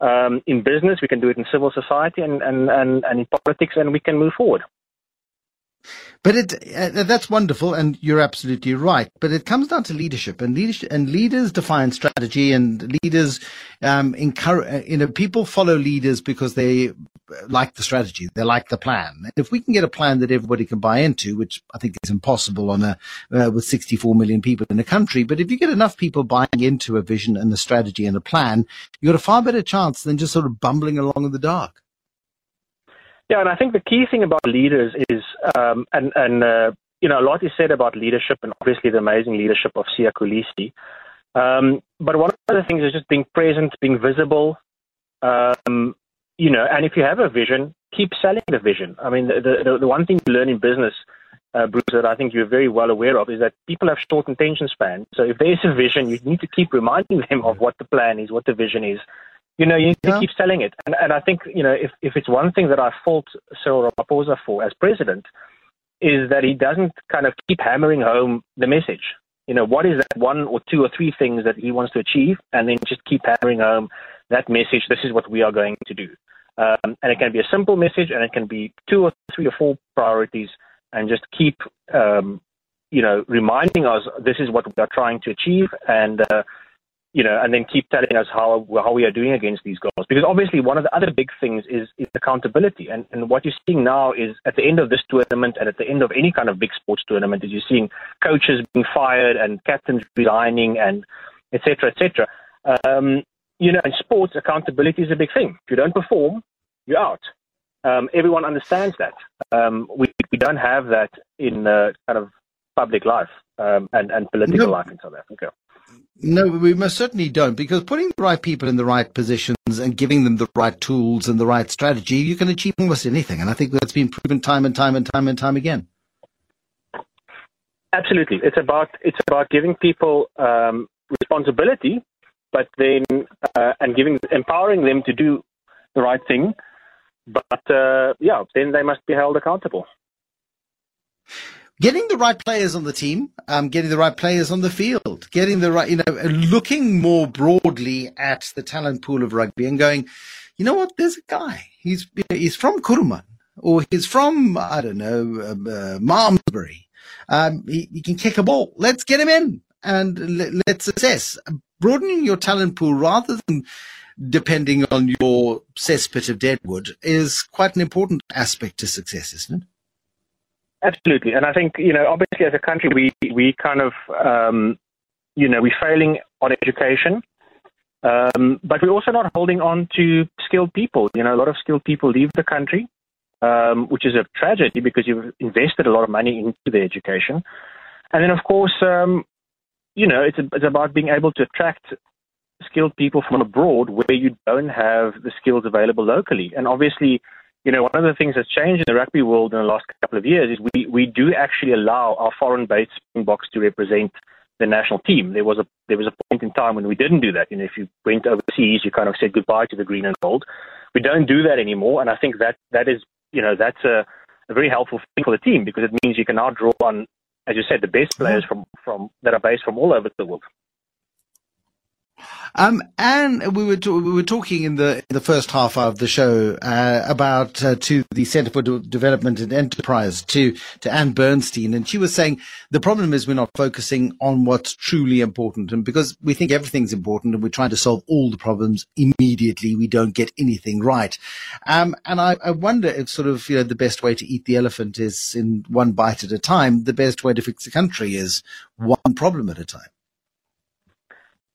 um, in business, we can do it in civil society and, and, and, and in politics, and we can move forward. But it uh, that's wonderful, and you're absolutely right. But it comes down to leadership, and leadership, and leaders define strategy, and leaders um, encourage. You know, people follow leaders because they like the strategy, they like the plan. And if we can get a plan that everybody can buy into, which I think is impossible on a uh, with sixty-four million people in a country, but if you get enough people buying into a vision and a strategy and a plan, you've got a far better chance than just sort of bumbling along in the dark. Yeah, and I think the key thing about leaders is, um, and, and uh, you know, a lot is said about leadership and obviously the amazing leadership of Siya Kolisi. Um, but one of the things is just being present, being visible, um, you know, and if you have a vision, keep selling the vision. I mean, the, the, the one thing you learn in business, uh, Bruce, that I think you're very well aware of is that people have short attention spans. So if there is a vision, you need to keep reminding them of what the plan is, what the vision is. You know, you need yeah. to keep selling it. And, and I think, you know, if, if it's one thing that I fault Cyril Ramaphosa for as president is that he doesn't kind of keep hammering home the message. You know, what is that one or two or three things that he wants to achieve? And then just keep hammering home that message. This is what we are going to do. Um, and it can be a simple message, and it can be two or three or four priorities, and just keep, um, you know, reminding us this is what we are trying to achieve. And, uh, you know, and then keep telling us how how we are doing against these goals. Because obviously one of the other big things is, is accountability. And, and what you're seeing now is at the end of this tournament and at the end of any kind of big sports tournament is you're seeing coaches being fired and captains resigning and et cetera, et cetera. Um, you know, in sports, accountability is a big thing. If you don't perform, you're out. Um, everyone understands that. Um, we, we don't have that in uh, kind of public life um, and, and political no. life in South Africa. No, we most certainly don't, because putting the right people in the right positions and giving them the right tools and the right strategy, you can achieve almost anything. And I think that's been proven time and time and time and time again. Absolutely. It's about it's about giving people um, responsibility, but then uh, and giving empowering them to do the right thing. But, uh, yeah, then they must be held accountable. Getting the right players on the team, um, getting the right players on the field, getting the right, you know, looking more broadly at the talent pool of rugby and going, you know what, there's a guy. He's he's from Kuruman, or he's from, I don't know, uh, Malmesbury. Um, he, he can kick a ball. Let's get him in and let, let's assess. Broadening your talent pool rather than depending on your cesspit of deadwood is quite an important aspect to success, isn't it? Absolutely. And I think, you know, obviously as a country, we, we kind of, um, you know, we're failing on education, um, but we're also not holding on to skilled people. You know, a lot of skilled people leave the country, um, which is a tragedy because you've invested a lot of money into their education. And then, of course, um, you know, it's, it's about being able to attract skilled people from abroad where you don't have the skills available locally. And obviously, you know, one of the things that's changed in the rugby world in the last couple of years is we, we do actually allow our foreign-based Springboks to represent the national team. There was a there was a point in time when we didn't do that. You know, if you went overseas, you kind of said goodbye to the green and gold. We don't do that anymore, and I think that that is, you know, that's a, a very helpful thing for the team because it means you can now draw on, as you said, the best players from, from that are based from all over the world. Um, and we were t- we were talking in the in the first half of the show uh, about uh, to the Centre for De- Development and Enterprise to to Ann Bernstein, and she was saying the problem is we're not focusing on what's truly important, and because we think everything's important and we're trying to solve all the problems immediately, we don't get anything right. Um, and I, I wonder if sort of you know the best way to eat the elephant is in one bite at a time. The best way to fix a country is one problem at a time.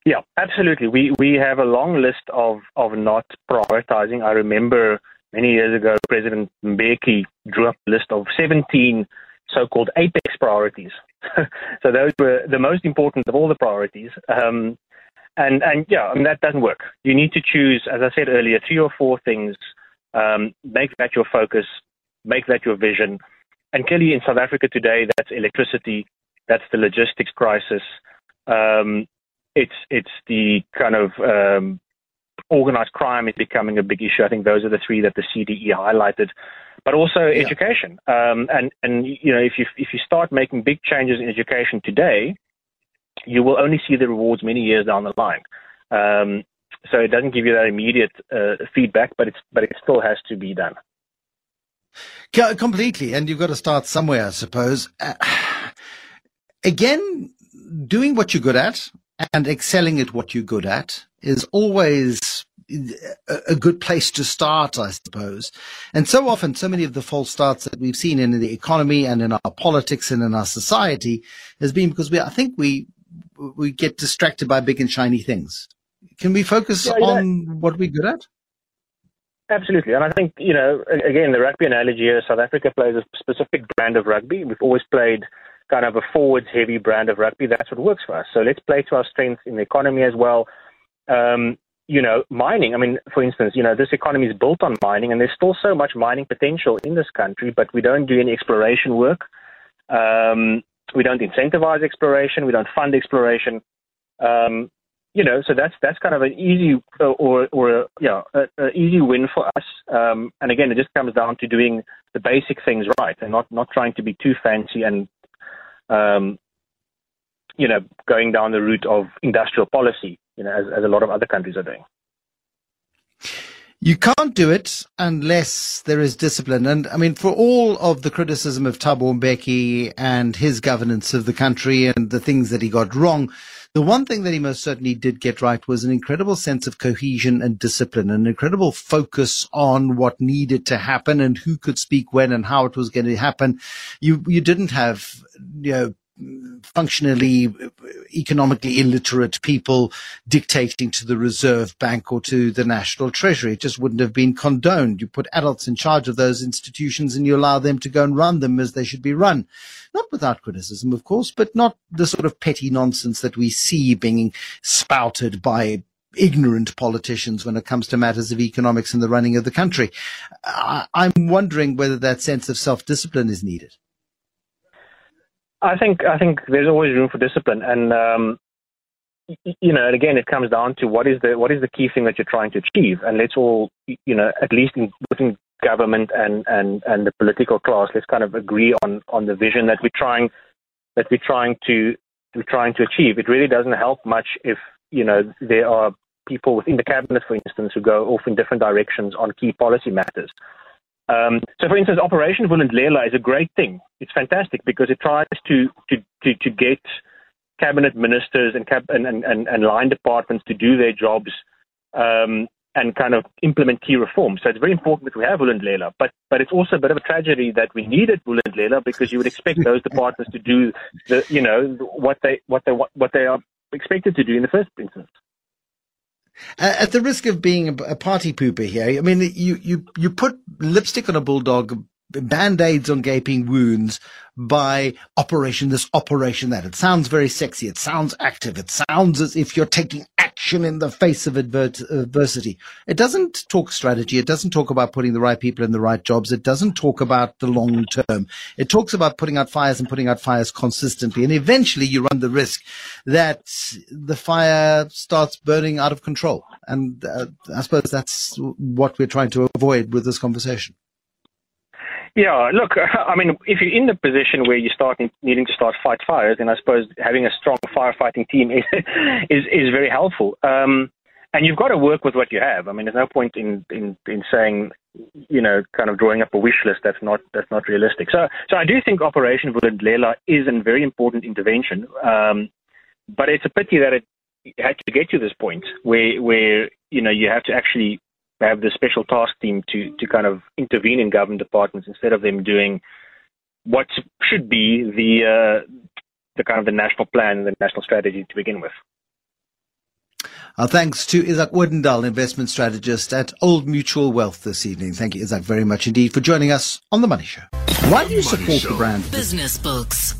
Yeah, absolutely. We we have a long list of, of not prioritizing. I remember many years ago, President Mbeki drew up a list of seventeen so-called apex priorities. So those were the most important of all the priorities. Um, and, and yeah, I mean, that doesn't work. You need to choose, as I said earlier, three or four things. Um, make that your focus. Make that your vision. And clearly in South Africa today, that's electricity. That's the logistics crisis. Um It's it's the kind of um, organized crime is becoming a big issue. I think those are the three that the C D E highlighted, but also yeah. education. Um, and and you know if you if you start making big changes in education today, you will only see the rewards many years down the line. Um, so it doesn't give you that immediate uh, feedback, but it's but it still has to be done. C- completely, and you've got to start somewhere, I suppose. Uh, again, doing what you're good at. And excelling at what you're good at is always a good place to start, I suppose. And so often, so many of the false starts that we've seen in the economy and in our politics and in our society has been because we, I think we, we get distracted by big and shiny things. Can we focus yeah, on know, what we're good at? Absolutely. And I think, you know, again, the rugby analogy here, South Africa plays a specific brand of rugby. We've always played kind of a forwards-heavy brand of rugby. That's what works for us. So let's play to our strengths in the economy as well. Um, you know, mining, I mean, for instance, you know, this economy is built on mining, and there's still so much mining potential in this country, but we don't do any exploration work. Um, we don't incentivize exploration. We don't fund exploration. Um, you know, so that's that's kind of an easy uh, or or a, yeah, a, a easy win for us. Um, and again, it just comes down to doing the basic things right and not, not trying to be too fancy and Um, you know, going down the route of industrial policy, you know, as, as a lot of other countries are doing. You can't do it unless there is discipline. And I mean, for all of the criticism of Thabo Mbeki and his governance of the country and the things that he got wrong, the one thing that he most certainly did get right was an incredible sense of cohesion and discipline, an incredible focus on what needed to happen and who could speak when and how it was going to happen. You, you didn't have, you know, functionally economically illiterate people dictating to the Reserve Bank or to the National Treasury. It just wouldn't have been condoned. You put adults in charge of those institutions and you allow them to go and run them as they should be run. Not without criticism, of course, but not the sort of petty nonsense that we see being spouted by ignorant politicians when it comes to matters of economics and the running of the country. I- I'm wondering whether that sense of self-discipline is needed. I think I think there's always room for discipline, and um, you know, and again, it comes down to what is the what is the key thing that you're trying to achieve, and let's all, you know, at least in, within government and, and, and the political class, let's kind of agree on, on the vision that we're trying that we're trying to we're trying to achieve. It really doesn't help much if, you know, there are people within the cabinet, for instance, who go off in different directions on key policy matters. Um, so, for instance, Operation Vulindlela is a great thing. It's fantastic because it tries to to, to, to get cabinet ministers and, cab- and, and, and line departments to do their jobs um, and kind of implement key reforms. So it's very important that we have Vulindlela. But but it's also a bit of a tragedy that we needed Vulindlela, because you would expect those departments to do the you know what they what they what they are expected to do in the first instance. At the risk of being a party pooper here, I mean, you, you, you put lipstick on a bulldog, band-aids on gaping wounds by operation this, operation that. It sounds very sexy. It sounds active. It sounds as if you're taking action in the face of adversity. It doesn't talk strategy. It doesn't talk about putting the right people in the right jobs. It doesn't talk about the long term. It talks about putting out fires and putting out fires consistently. And eventually you run the risk that the fire starts burning out of control. And uh, I suppose that's what we're trying to avoid with this conversation. Yeah, look, I mean, if you're in the position where you start needing to start fight fires, then I suppose having a strong firefighting team is is, is very helpful. Um, and you've got to work with what you have. I mean, there's no point in, in, in saying, you know, kind of drawing up a wish list that's not that's not realistic. So, so I do think Operation Vulindlela is a very important intervention, um, but it's a pity that it had to get to this point where where you know you have to actually have the special task team to, to kind of intervene in government departments instead of them doing what should be the uh, the kind of the national plan and the national strategy to begin with. Our thanks to Izak Odendaal, investment strategist at Old Mutual Wealth this evening. Thank you, Izak, very much indeed for joining us on The Money Show. Why do you support the brand Business Books?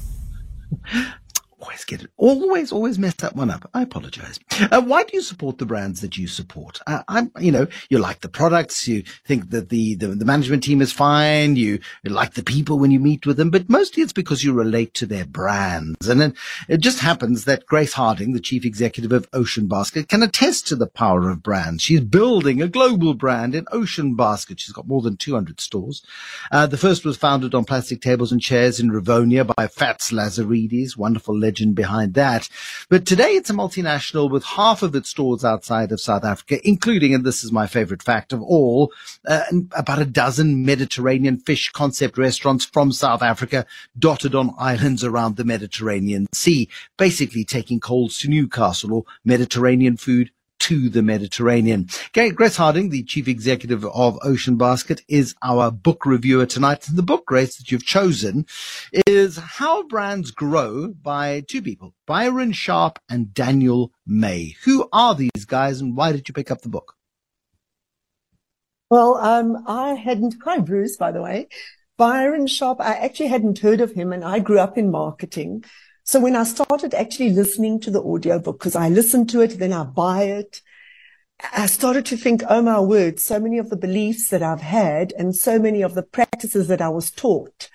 Always get it. Always, always mess that one up. I apologize. Uh, why do you support the brands that you support? Uh, I'm, you know, you like the products. You think that the, the, the management team is fine. You, you like the people when you meet with them, but mostly it's because you relate to their brands. And then it just happens that Grace Harding, the chief executive of Ocean Basket, can attest to the power of brands. She's building a global brand in Ocean Basket. She's got more than two hundred stores. Uh, the first was founded on plastic tables and chairs in Rivonia by Fats Lazaridis, wonderful legend behind that. But today it's a multinational with half of its stores outside of South Africa, including, and this is my favorite fact of all, uh, about a dozen Mediterranean fish concept restaurants from South Africa dotted on islands around the Mediterranean Sea, basically taking coals to Newcastle or Mediterranean food to the Mediterranean. Grace Harding, the chief executive of Ocean Basket, is our book reviewer tonight. And the book, Grace, that you've chosen is How Brands Grow by two people, Byron Sharp and Daniel May. Who are these guys and why did you pick up the book? Well, um, I hadn't, hi Bruce, by the way, Byron Sharp, I actually hadn't heard of him, and I grew up in marketing. So when I started actually listening to the audiobook, because I listen to it, then I buy it, I started to think, oh my word, so many of the beliefs that I've had and so many of the practices that I was taught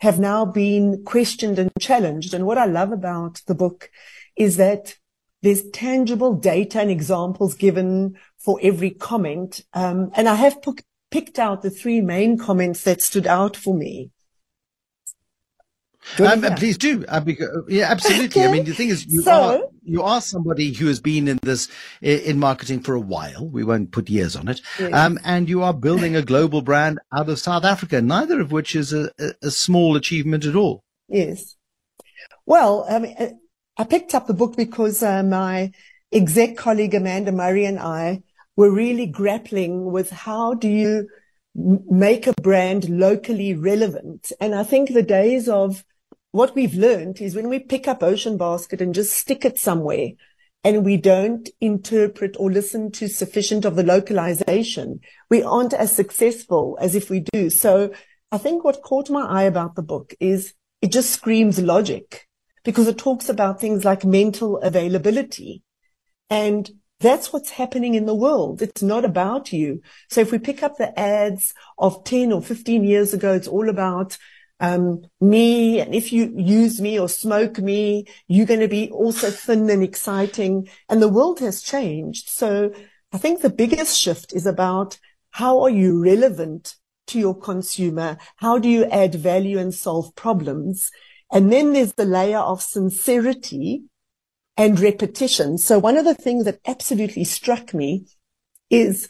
have now been questioned and challenged. And what I love about the book is that there's tangible data and examples given for every comment. Um, and I have p- picked out the three main comments that stood out for me. Um, please do. Uh, because, yeah, absolutely. Okay. I mean, the thing is, you so, you are somebody who has been in this, in marketing for a while. We won't put years on it. Yeah. Um, and you are building a global brand out of South Africa, neither of which is a, a small achievement at all. Yes. Well, I mean, I picked up the book because uh, my exec colleague, Amanda Murray, and I were really grappling with how do you make a brand locally relevant. And I think the days of what we've learned is when we pick up Ocean Basket and just stick it somewhere and we don't interpret or listen to sufficient of the localization, we aren't as successful as if we do. So I think what caught my eye about the book is it just screams logic, because it talks about things like mental availability. And that's what's happening in the world. It's not about you. So if we pick up the ads of ten or fifteen years ago, it's all about um me. And if you use me or smoke me, you're going to be also thin and exciting. And the world has changed. So I think the biggest shift is about how are you relevant to your consumer? How do you add value and solve problems? And then there's the layer of sincerity and repetition. So one of the things that absolutely struck me is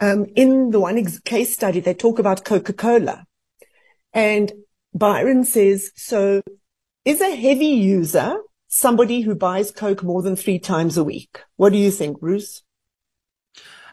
um, in the one case study, they talk about Coca-Cola. And Byron says, so is a heavy user somebody who buys Coke more than three times a week? What do you think, Bruce?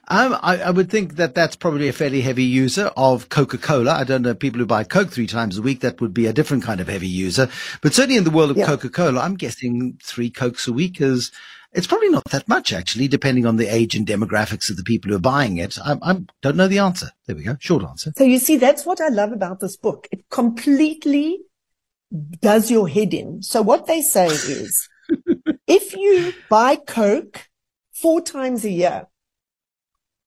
Um, I, I would think that that's probably a fairly heavy user of Coca-Cola. I don't know people who buy Coke three times a week. That would be a different kind of heavy user. But certainly in the world of yeah. Coca-Cola, I'm guessing three Cokes a week is, it's probably not that much, actually, depending on the age and demographics of the people who are buying it. I, I don't know the answer. There we go. Short answer. So you see, that's what I love about this book. It completely does your head in. So what they say is, if you buy Coke four times a year,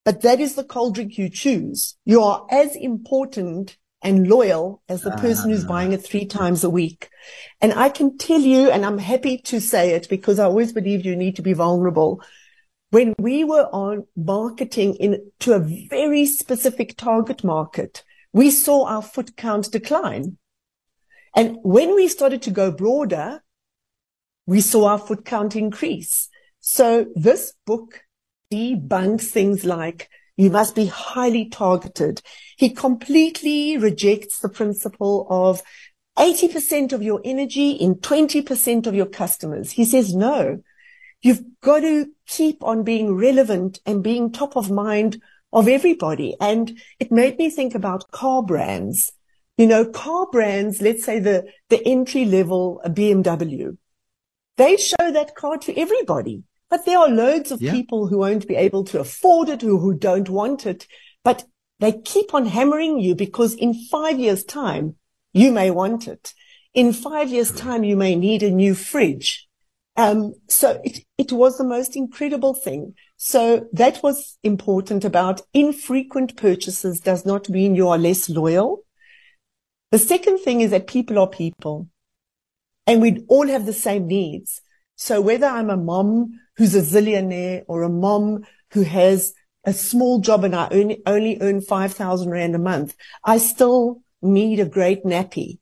but that is the cold drink you choose, you are as important and loyal as the person who's buying it three times a week. And I can tell you, and I'm happy to say it because I always believe you need to be vulnerable. When we were on marketing in to a very specific target market, we saw our foot count decline. And when we started to go broader, we saw our foot count increase. So this book debunks things like you must be highly targeted. He completely rejects the principle of eighty percent of your energy in twenty percent of your customers. He says, no, you've got to keep on being relevant and being top of mind of everybody. And it made me think about car brands. You know, car brands, let's say the, the entry level B M W, they show that car to everybody. But there are loads of yeah. people who won't be able to afford it, who, who don't want it. But they keep on hammering you because in five years' time, you may want it. In five years' time, you may need a new fridge. Um, so it, it was the most incredible thing. So that was important about infrequent purchases does not mean you are less loyal. The second thing is that people are people and we all have the same needs. So whether I'm a mom who's a zillionaire or a mom who has a small job and I earn, only earn five thousand rand a month, I still need a great nappy.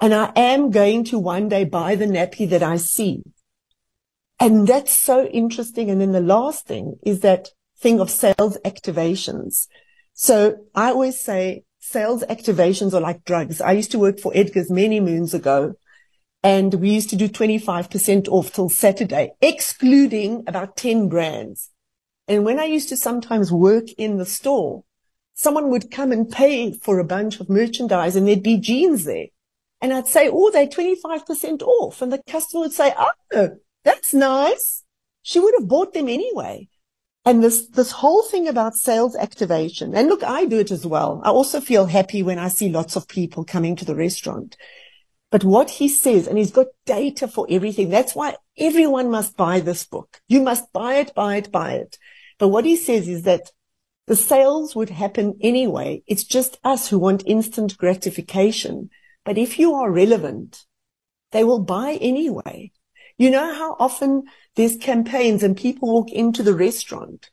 And I am going to one day buy the nappy that I see. And that's so interesting. And then the last thing is that thing of sales activations. So I always say sales activations are like drugs. I used to work for Edgar's many moons ago. And we used to do twenty-five percent off till Saturday, excluding about ten brands. And when I used to sometimes work in the store, someone would come and pay for a bunch of merchandise and there'd be jeans there. And I'd say, oh, they're twenty-five percent off. And the customer would say, oh, that's nice. She would have bought them anyway. And this, this whole thing about sales activation, and look, I do it as well. I also feel happy when I see lots of people coming to the restaurant. But what he says, and he's got data for everything. That's why everyone must buy this book. You must buy it, buy it, buy it. But what he says is that the sales would happen anyway. It's just us who want instant gratification. But if you are relevant, they will buy anyway. You know how often there's campaigns and people walk into the restaurant.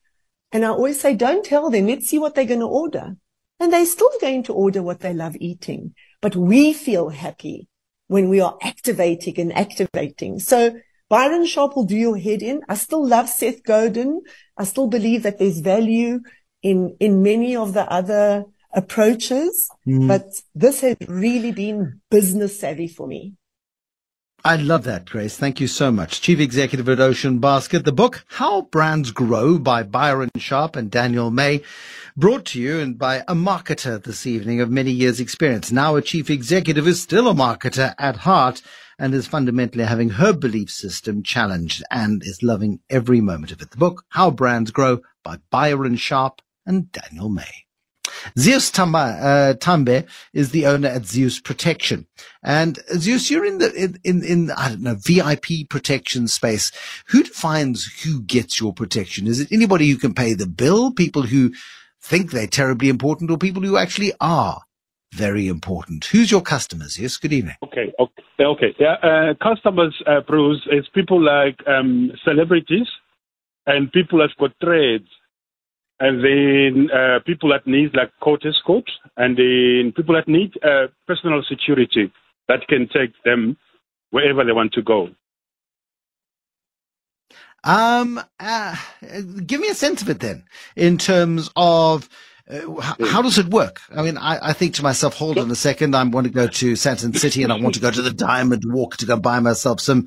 And I always say, don't tell them. Let's see what they're going to order. And they're still going to order what they love eating. But we feel happy when we are activating and activating. So Byron Sharp will do your head in. I still love Seth Godin. I still believe that there's value in, in many of the other approaches, mm. but this has really been business savvy for me. I love that, Grace. Thank you so much. Chief Executive at Ocean Basket, the book, How Brands Grow by Byron Sharp and Daniel May, brought to you and by a marketer this evening of many years' experience. Now a chief executive is still a marketer at heart and is fundamentally having her belief system challenged and is loving every moment of it. The book, How Brands Grow by Byron Sharp and Daniel May. Zeus Thambe is the owner at Zeus Protection. And Zeus, you're in the, in, in, in, I don't know, V I P protection space. Who defines who gets your protection? Is it anybody who can pay the bill, people who think they're terribly important, or people who actually are very important? Who's your customers? Yes, good evening. Okay, okay. okay. Yeah, uh, customers, uh, Bruce, is people like um, celebrities and people that's got trades. And then uh, people that need like Cortez Court, and then people that need uh, personal security that can take them wherever they want to go. Um, uh, give me a sense of it then, in terms of uh, how, how does it work? I mean, I, I think to myself, hold on a second, I want to go to Sandton City and I want to go to the Diamond Walk to go buy myself some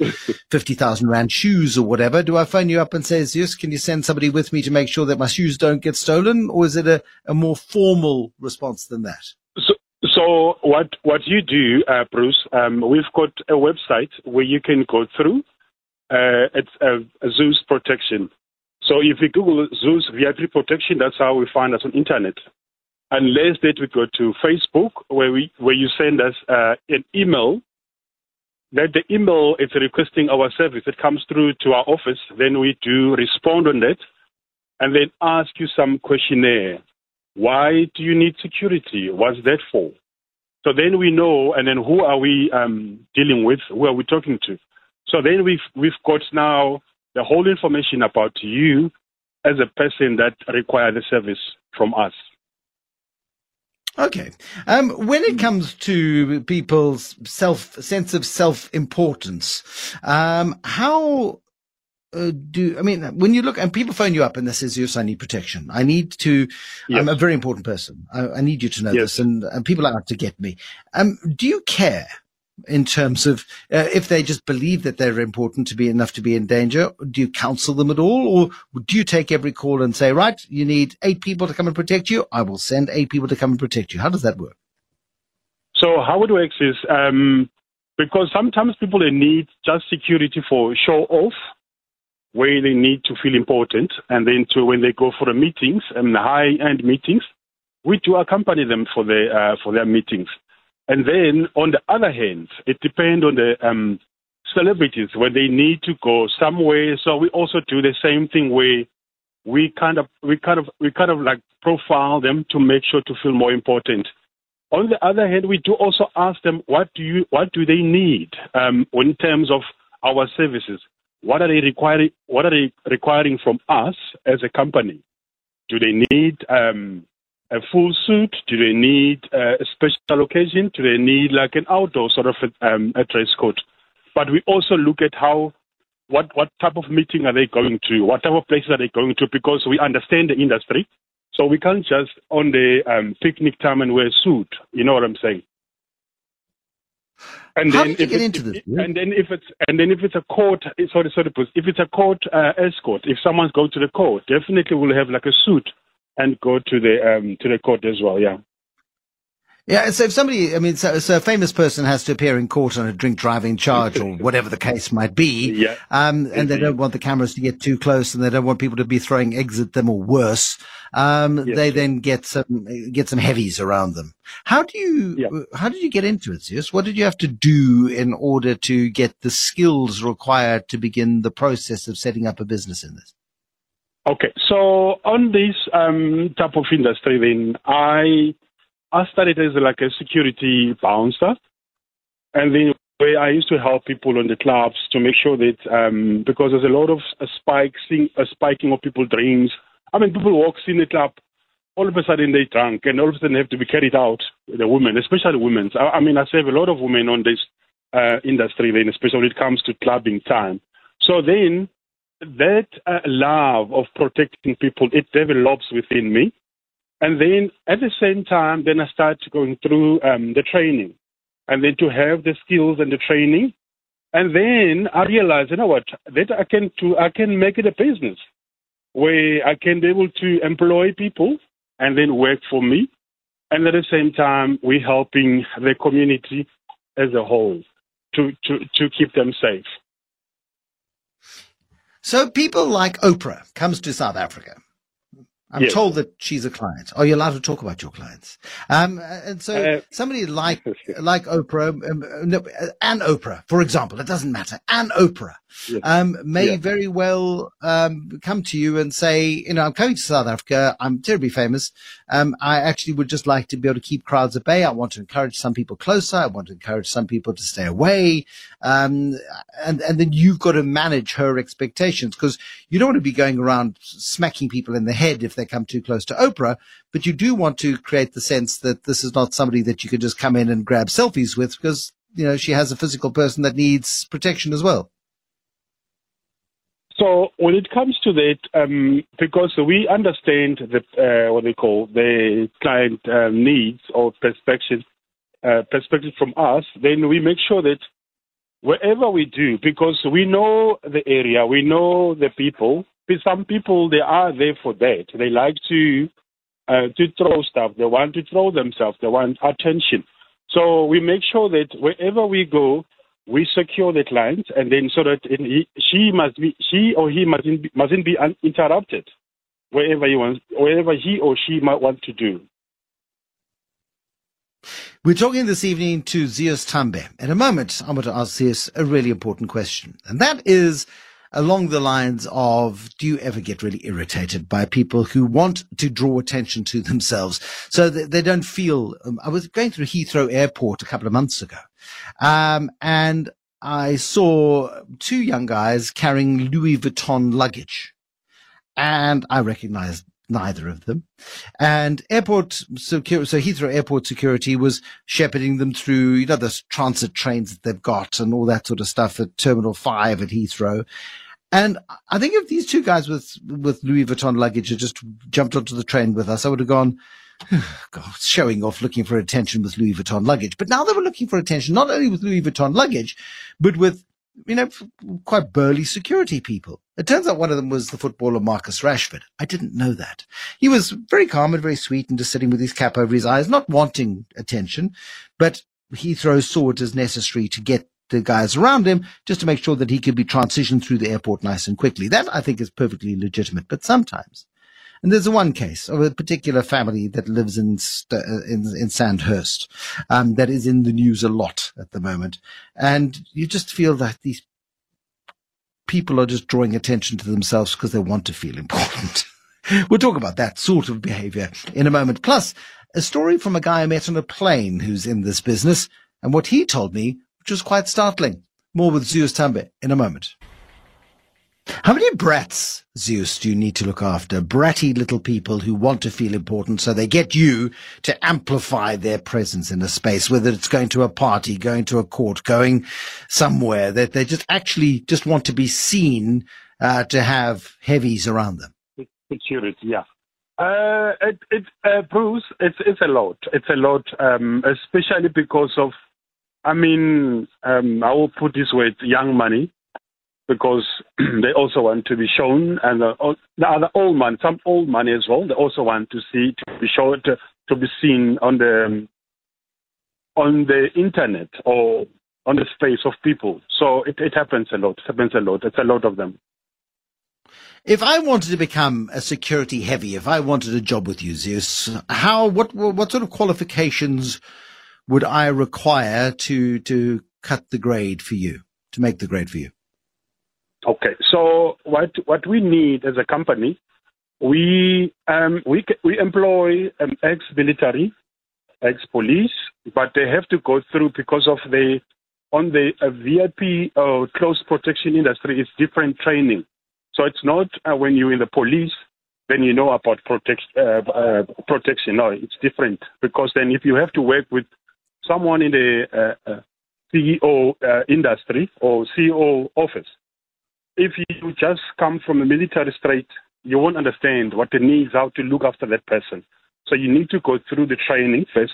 fifty thousand rand shoes or whatever. Do I phone you up and say, Zeus, can you send somebody with me to make sure that my shoes don't get stolen? Or is it a, a more formal response than that? So, so what, what you do, uh, Bruce, um, we've got a website where you can go through. Uh, it's uh, Zeus Protection. So if you Google Zeus V I P Protection, that's how we find us on internet. Unless that we go to Facebook, where we where you send us uh, an email. That the email is requesting our service. It comes through to our office. Then we do respond on that, and then ask you some questionnaire. Why do you need security? What's that for? So then we know, and then who are we um, dealing with? Who are we talking to? So then we've we've got now the whole information about you as a person that requires the service from us. Okay. Um, when it comes to people's self sense of self-importance, um, how uh, do, I mean, when you look and people phone you up and they say, yes, I need protection. I need to, yes. I'm a very important person. I, I need you to know yes. this and, and people are out to get me. Um, do you care? In terms of uh, if they just believe that they're important to be enough to be in danger, do you counsel them at all? Or do you take every call and say, right, you need eight people to come and protect you? I will send eight people to come and protect you. How does that work? So how it works is um, because sometimes people, they need just security for show off, where they need to feel important. And then to when they go for the meetings and the high-end meetings, we do accompany them for, the, uh, for their meetings. And then, on the other hand, it depends on the um, celebrities when they need to go somewhere. So we also do the same thing where we kind of, we kind of, we kind of like profile them to make sure to feel more important. On the other hand, we do also ask them what do you, what do they need um, in terms of our services? What are they requiring? What are they requiring from us as a company? Do they need? Um, A full suit? Do they need uh, a special occasion? Do they need like an outdoor sort of a, um, a dress code? But we also look at how, what what type of meeting are they going to? What type of places are they going to? Because we understand the industry, so we can't just on the um, picnic time and wear a suit. You know what I'm saying? And how then did you if get into this? And then if it's and then if it's a court, sorry, sorry, if it's a court uh, escort, if someone's going to the court, definitely we'll have like a suit. And go to the um, to the court as well, yeah. Yeah, so if somebody, I mean, so, so a famous person has to appear in court on a drink driving charge or whatever the case might be, yeah. um, and Indeed. They don't want the cameras to get too close, and they don't want people to be throwing eggs at them or worse. Um, yes. They then get some get some heavies around them. How do you yeah. how did you get into it, Zeus? What did you have to do in order to get the skills required to begin the process of setting up a business in this? Okay, so on this um, type of industry, then I I started as like a security bouncer, and then where I used to help people on the clubs to make sure that um, because there's a lot of a spiking a spiking of people's dreams. I mean, people walks in the club, all of a sudden they drunk, and all of a sudden they have to be carried out. The women, especially women. I, I mean, I serve a lot of women on this uh, industry, then especially when it comes to clubbing time. So then that uh, love of protecting people, it develops within me. And then at the same time, then I start going through um, the training, and then to have the skills and the training. And then I realized, you know what, that I can do, I can make it a business where I can be able to employ people and then work for me. And at the same time, we're helping the community as a whole to, to, to keep them safe. So people like Oprah comes to South Africa. I'm yes. told that she's a client. Are you allowed to talk about your clients? Um, and so uh, somebody like like Oprah, um, no, Ann Oprah, for example, it doesn't matter. Ann Oprah yes. um, may yeah. very well um, come to you and say, you know, I'm coming to South Africa. I'm terribly famous. Um, I actually would just like to be able to keep crowds at bay. I want to encourage some people closer. I want to encourage some people to stay away. Um, and, and then you've got to manage her expectations, because you don't want to be going around smacking people in the head if they come too close to Oprah, but you do want to create the sense that this is not somebody that you could just come in and grab selfies with, because, you know, she has a physical person that needs protection as well. So when it comes to that, um, because we understand the, uh, what they call the client uh, needs or perspective, uh, perspective from us, then we make sure that wherever we do, because we know the area, we know the people. Some people, they are there for that. They like to uh, to throw stuff. They want to throw themselves. They want attention. So we make sure that wherever we go, we secure the client, and then so that in he, she must be she or he mustn't be, mustn't be interrupted wherever he wants, wherever he or she might want to do. We're talking this evening to Zeus Thambe. In a moment, I'm going to ask Zeus a really important question, and that is along the lines of, do you ever get really irritated by people who want to draw attention to themselves so that they don't feel... Um, I was going through Heathrow Airport a couple of months ago, um, and I saw two young guys carrying Louis Vuitton luggage, and I recognized neither of them. And airport security, so Heathrow Airport security was shepherding them through, you know, those transit trains that they've got and all that sort of stuff at Terminal five at Heathrow. And I think if these two guys with, with Louis Vuitton luggage had just jumped onto the train with us, I would have gone, oh, God, showing off, looking for attention with Louis Vuitton luggage. But now they were looking for attention, not only with Louis Vuitton luggage, but with, you know, quite burly security people. It turns out one of them was the footballer Marcus Rashford. I didn't know that. He was very calm and very sweet and just sitting with his cap over his eyes, not wanting attention, but Heathrow saw it as necessary to get the guys around him just to make sure that he could be transitioned through the airport nice and quickly. That, I think, is perfectly legitimate, but sometimes. And there's one case of a particular family that lives in in, in Sandhurst um, that is in the news a lot at the moment. And you just feel that these people are just drawing attention to themselves because they want to feel important. We'll talk about that sort of behavior in a moment. Plus, a story from a guy I met on a plane who's in this business and what he told me, which was quite startling. More with Zeus Thambe in a moment. How many brats, Zeus, do you need to look after? Bratty little people who want to feel important, so they get you to amplify their presence in a space, whether it's going to a party, going to a court, going somewhere, that they just actually just want to be seen uh, to have heavies around them. Security, yeah. Uh, it, it, uh, Bruce, it's, it's a lot. It's a lot, um, especially because of, I mean, um, I will put this way, young money. Because they also want to be shown, and the, the other old man, some old money as well. They also want to see, to be shown, to, to be seen on the on the internet or on the space of people. So it, it happens a lot. It happens a lot. It's a lot of them. If I wanted to become a security heavy, if I wanted a job with you, Zeus, how what what sort of qualifications would I require to to cut the grade for you, to make the grade for you? Okay, so what what we need as a company, we um, we we employ um, ex-military, ex-police, but they have to go through because of the on the uh, V I P uh, close protection industry. It's different training, so it's not uh, when you're in the police, then you know about protect, uh, uh, protection. No, it's different, because then if you have to work with someone in the uh, uh, C E O uh, industry or C E O office, if you just come from a military straight, you won't understand what the needs, how to look after that person. So you need to go through the training first.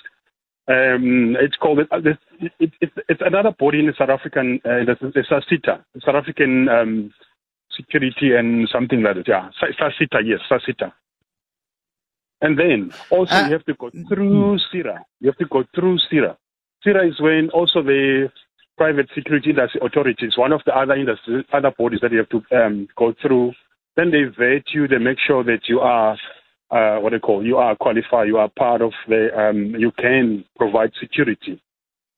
Um, it's called, it, it, it, it's another body in the South African, uh, the SACITA, South African um, Security and something like that. Yeah, SACITA, yes, SACITA. And then also uh, you have to go through SIRA. You have to go through SIRA. SIRA is when also the private security industry authorities, one of the other industry, other bodies that you have to um, go through. Then they vet you. They make sure that you are uh, what they call you are qualified. You are part of the. Um, you can provide security.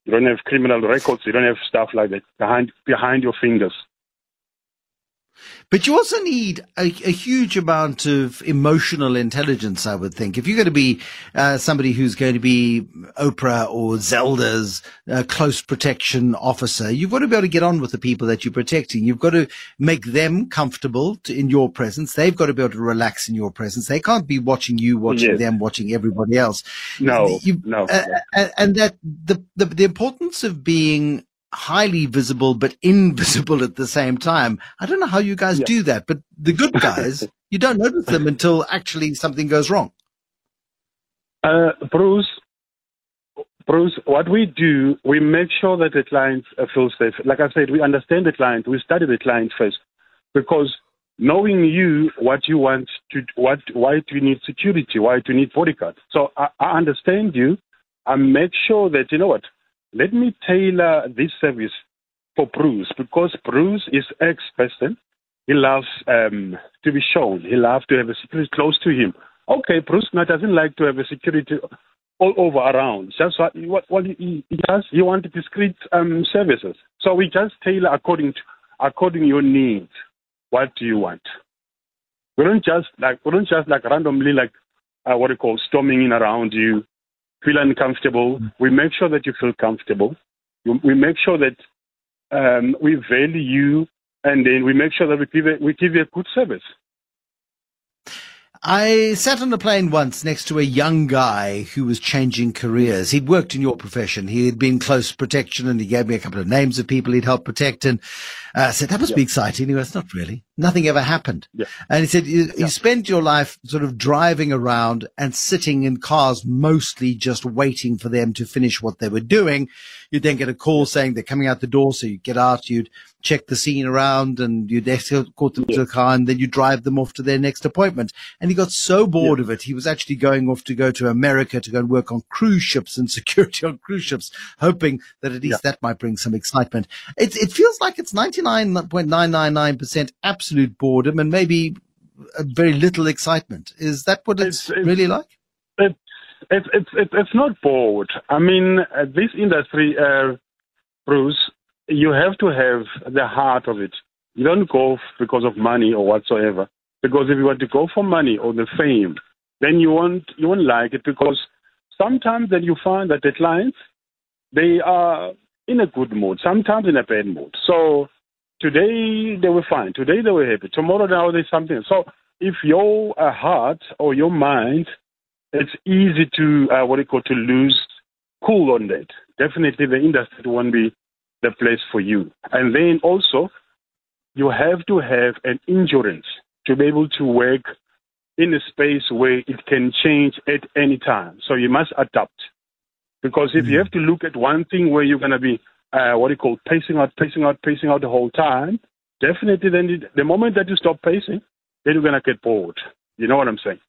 You don't have criminal records. You don't have stuff like that behind behind your fingers. But you also need a, a huge amount of emotional intelligence, I would think. If you're going to be uh, somebody who's going to be Oprah or Zelda's uh, close protection officer, you've got to be able to get on with the people that you're protecting. You've got to make them comfortable to, in your presence. They've got to be able to relax in your presence. They can't be watching you, watching yes. them, watching everybody else. No, you, no. Uh, and that the, the the importance of being highly visible but invisible at the same time. I don't know how you guys yeah. do that, but the good guys, you don't notice them until actually something goes wrong. Uh, Bruce, Bruce, what we do, we make sure that the client feels safe. Like I said, we understand the client. We study the client first, because knowing you, what you want to, what, why do you need security? Why do you need bodyguards? So I, I understand you. I make sure that, you know what, let me tailor this service for Bruce, because Bruce is X person. He loves um, to be shown. He loves to have a security close to him. Okay, Bruce now doesn't like to have a security all over around. Just what, what, what he, he does, he wants discreet um, services. So we just tailor according to according to your needs. What do you want? We don't just like we don't just like randomly like uh, what you call storming in around you. Feel uncomfortable. We make sure that you feel comfortable. We make sure that um, we value you, and then we make sure that we give a, we give you a good service. I sat on a plane once next to a young guy who was changing careers. He'd worked in your profession. He had been close protection, and he gave me a couple of names of people he'd helped protect. And I uh, said, that must yeah. be exciting. He goes, not really. Nothing ever happened. Yeah. And he said, you, yeah. you spent your life sort of driving around and sitting in cars, mostly just waiting for them to finish what they were doing. You'd then get a call saying they're coming out the door. So you get out, you'd check the scene around, and you'd escort them yeah. to the car, and then you drive them off to their next appointment. And he got so bored yeah. of it. He was actually going off to go to America to go and work on cruise ships and security on cruise ships, hoping that at least yeah. that might bring some excitement. It, it feels like it's ninety-nine point nine nine nine percent absolute boredom and maybe very little excitement. Is that what it's, it's really like? It's, it's, it's, it's not bored. I mean, uh, this industry, uh, Bruce, you have to have the heart of it. You don't go f- because of money or whatsoever. Because if you want to go for money or the fame, then you won't you won't like it. Because sometimes then you find that the clients, they are in a good mood, sometimes in a bad mood. So today they were fine. Today they were happy. Tomorrow now there's something. So if your uh, heart or your mind, it's easy to uh, what you call to lose cool on that. Definitely the industry won't be the place for you. And then also you have to have an endurance to be able to work in a space where it can change at any time. So you must adapt. Because if mm-hmm. you have to look at one thing where you're going to be, uh, what you call, pacing out, pacing out, pacing out the whole time, definitely then it, the moment that you stop pacing, then you're going to get bored. You know what I'm saying?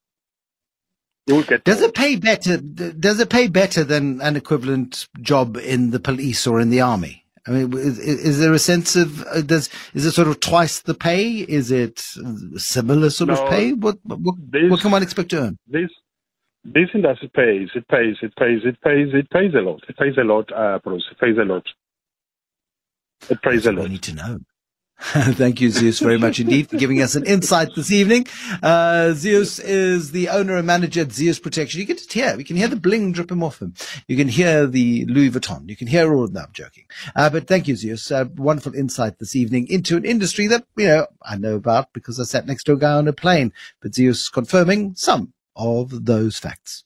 You will get does bored. It pay better? Does it pay better than an equivalent job in the police or in the army? I mean, is, is there a sense of, uh, does, is it sort of twice the pay? Is it similar sort no, of pay? What what, this, what can one expect to earn? This this industry pays, it pays, it pays, it pays, it pays a lot. It pays a lot, uh, Bruce, it pays a lot. It pays a lot. I need to know. Thank you, Zeus, very much indeed for giving us an insight this evening. Uh, Zeus is the owner and manager at Zeus Protection. You can just hear, we can hear the bling dripping off him. You can hear the Louis Vuitton. You can hear all of that. I'm joking. Uh, but thank you, Zeus. Uh, wonderful insight this evening into an industry that, you know, I know about because I sat next to a guy on a plane, but Zeus confirming some of those facts.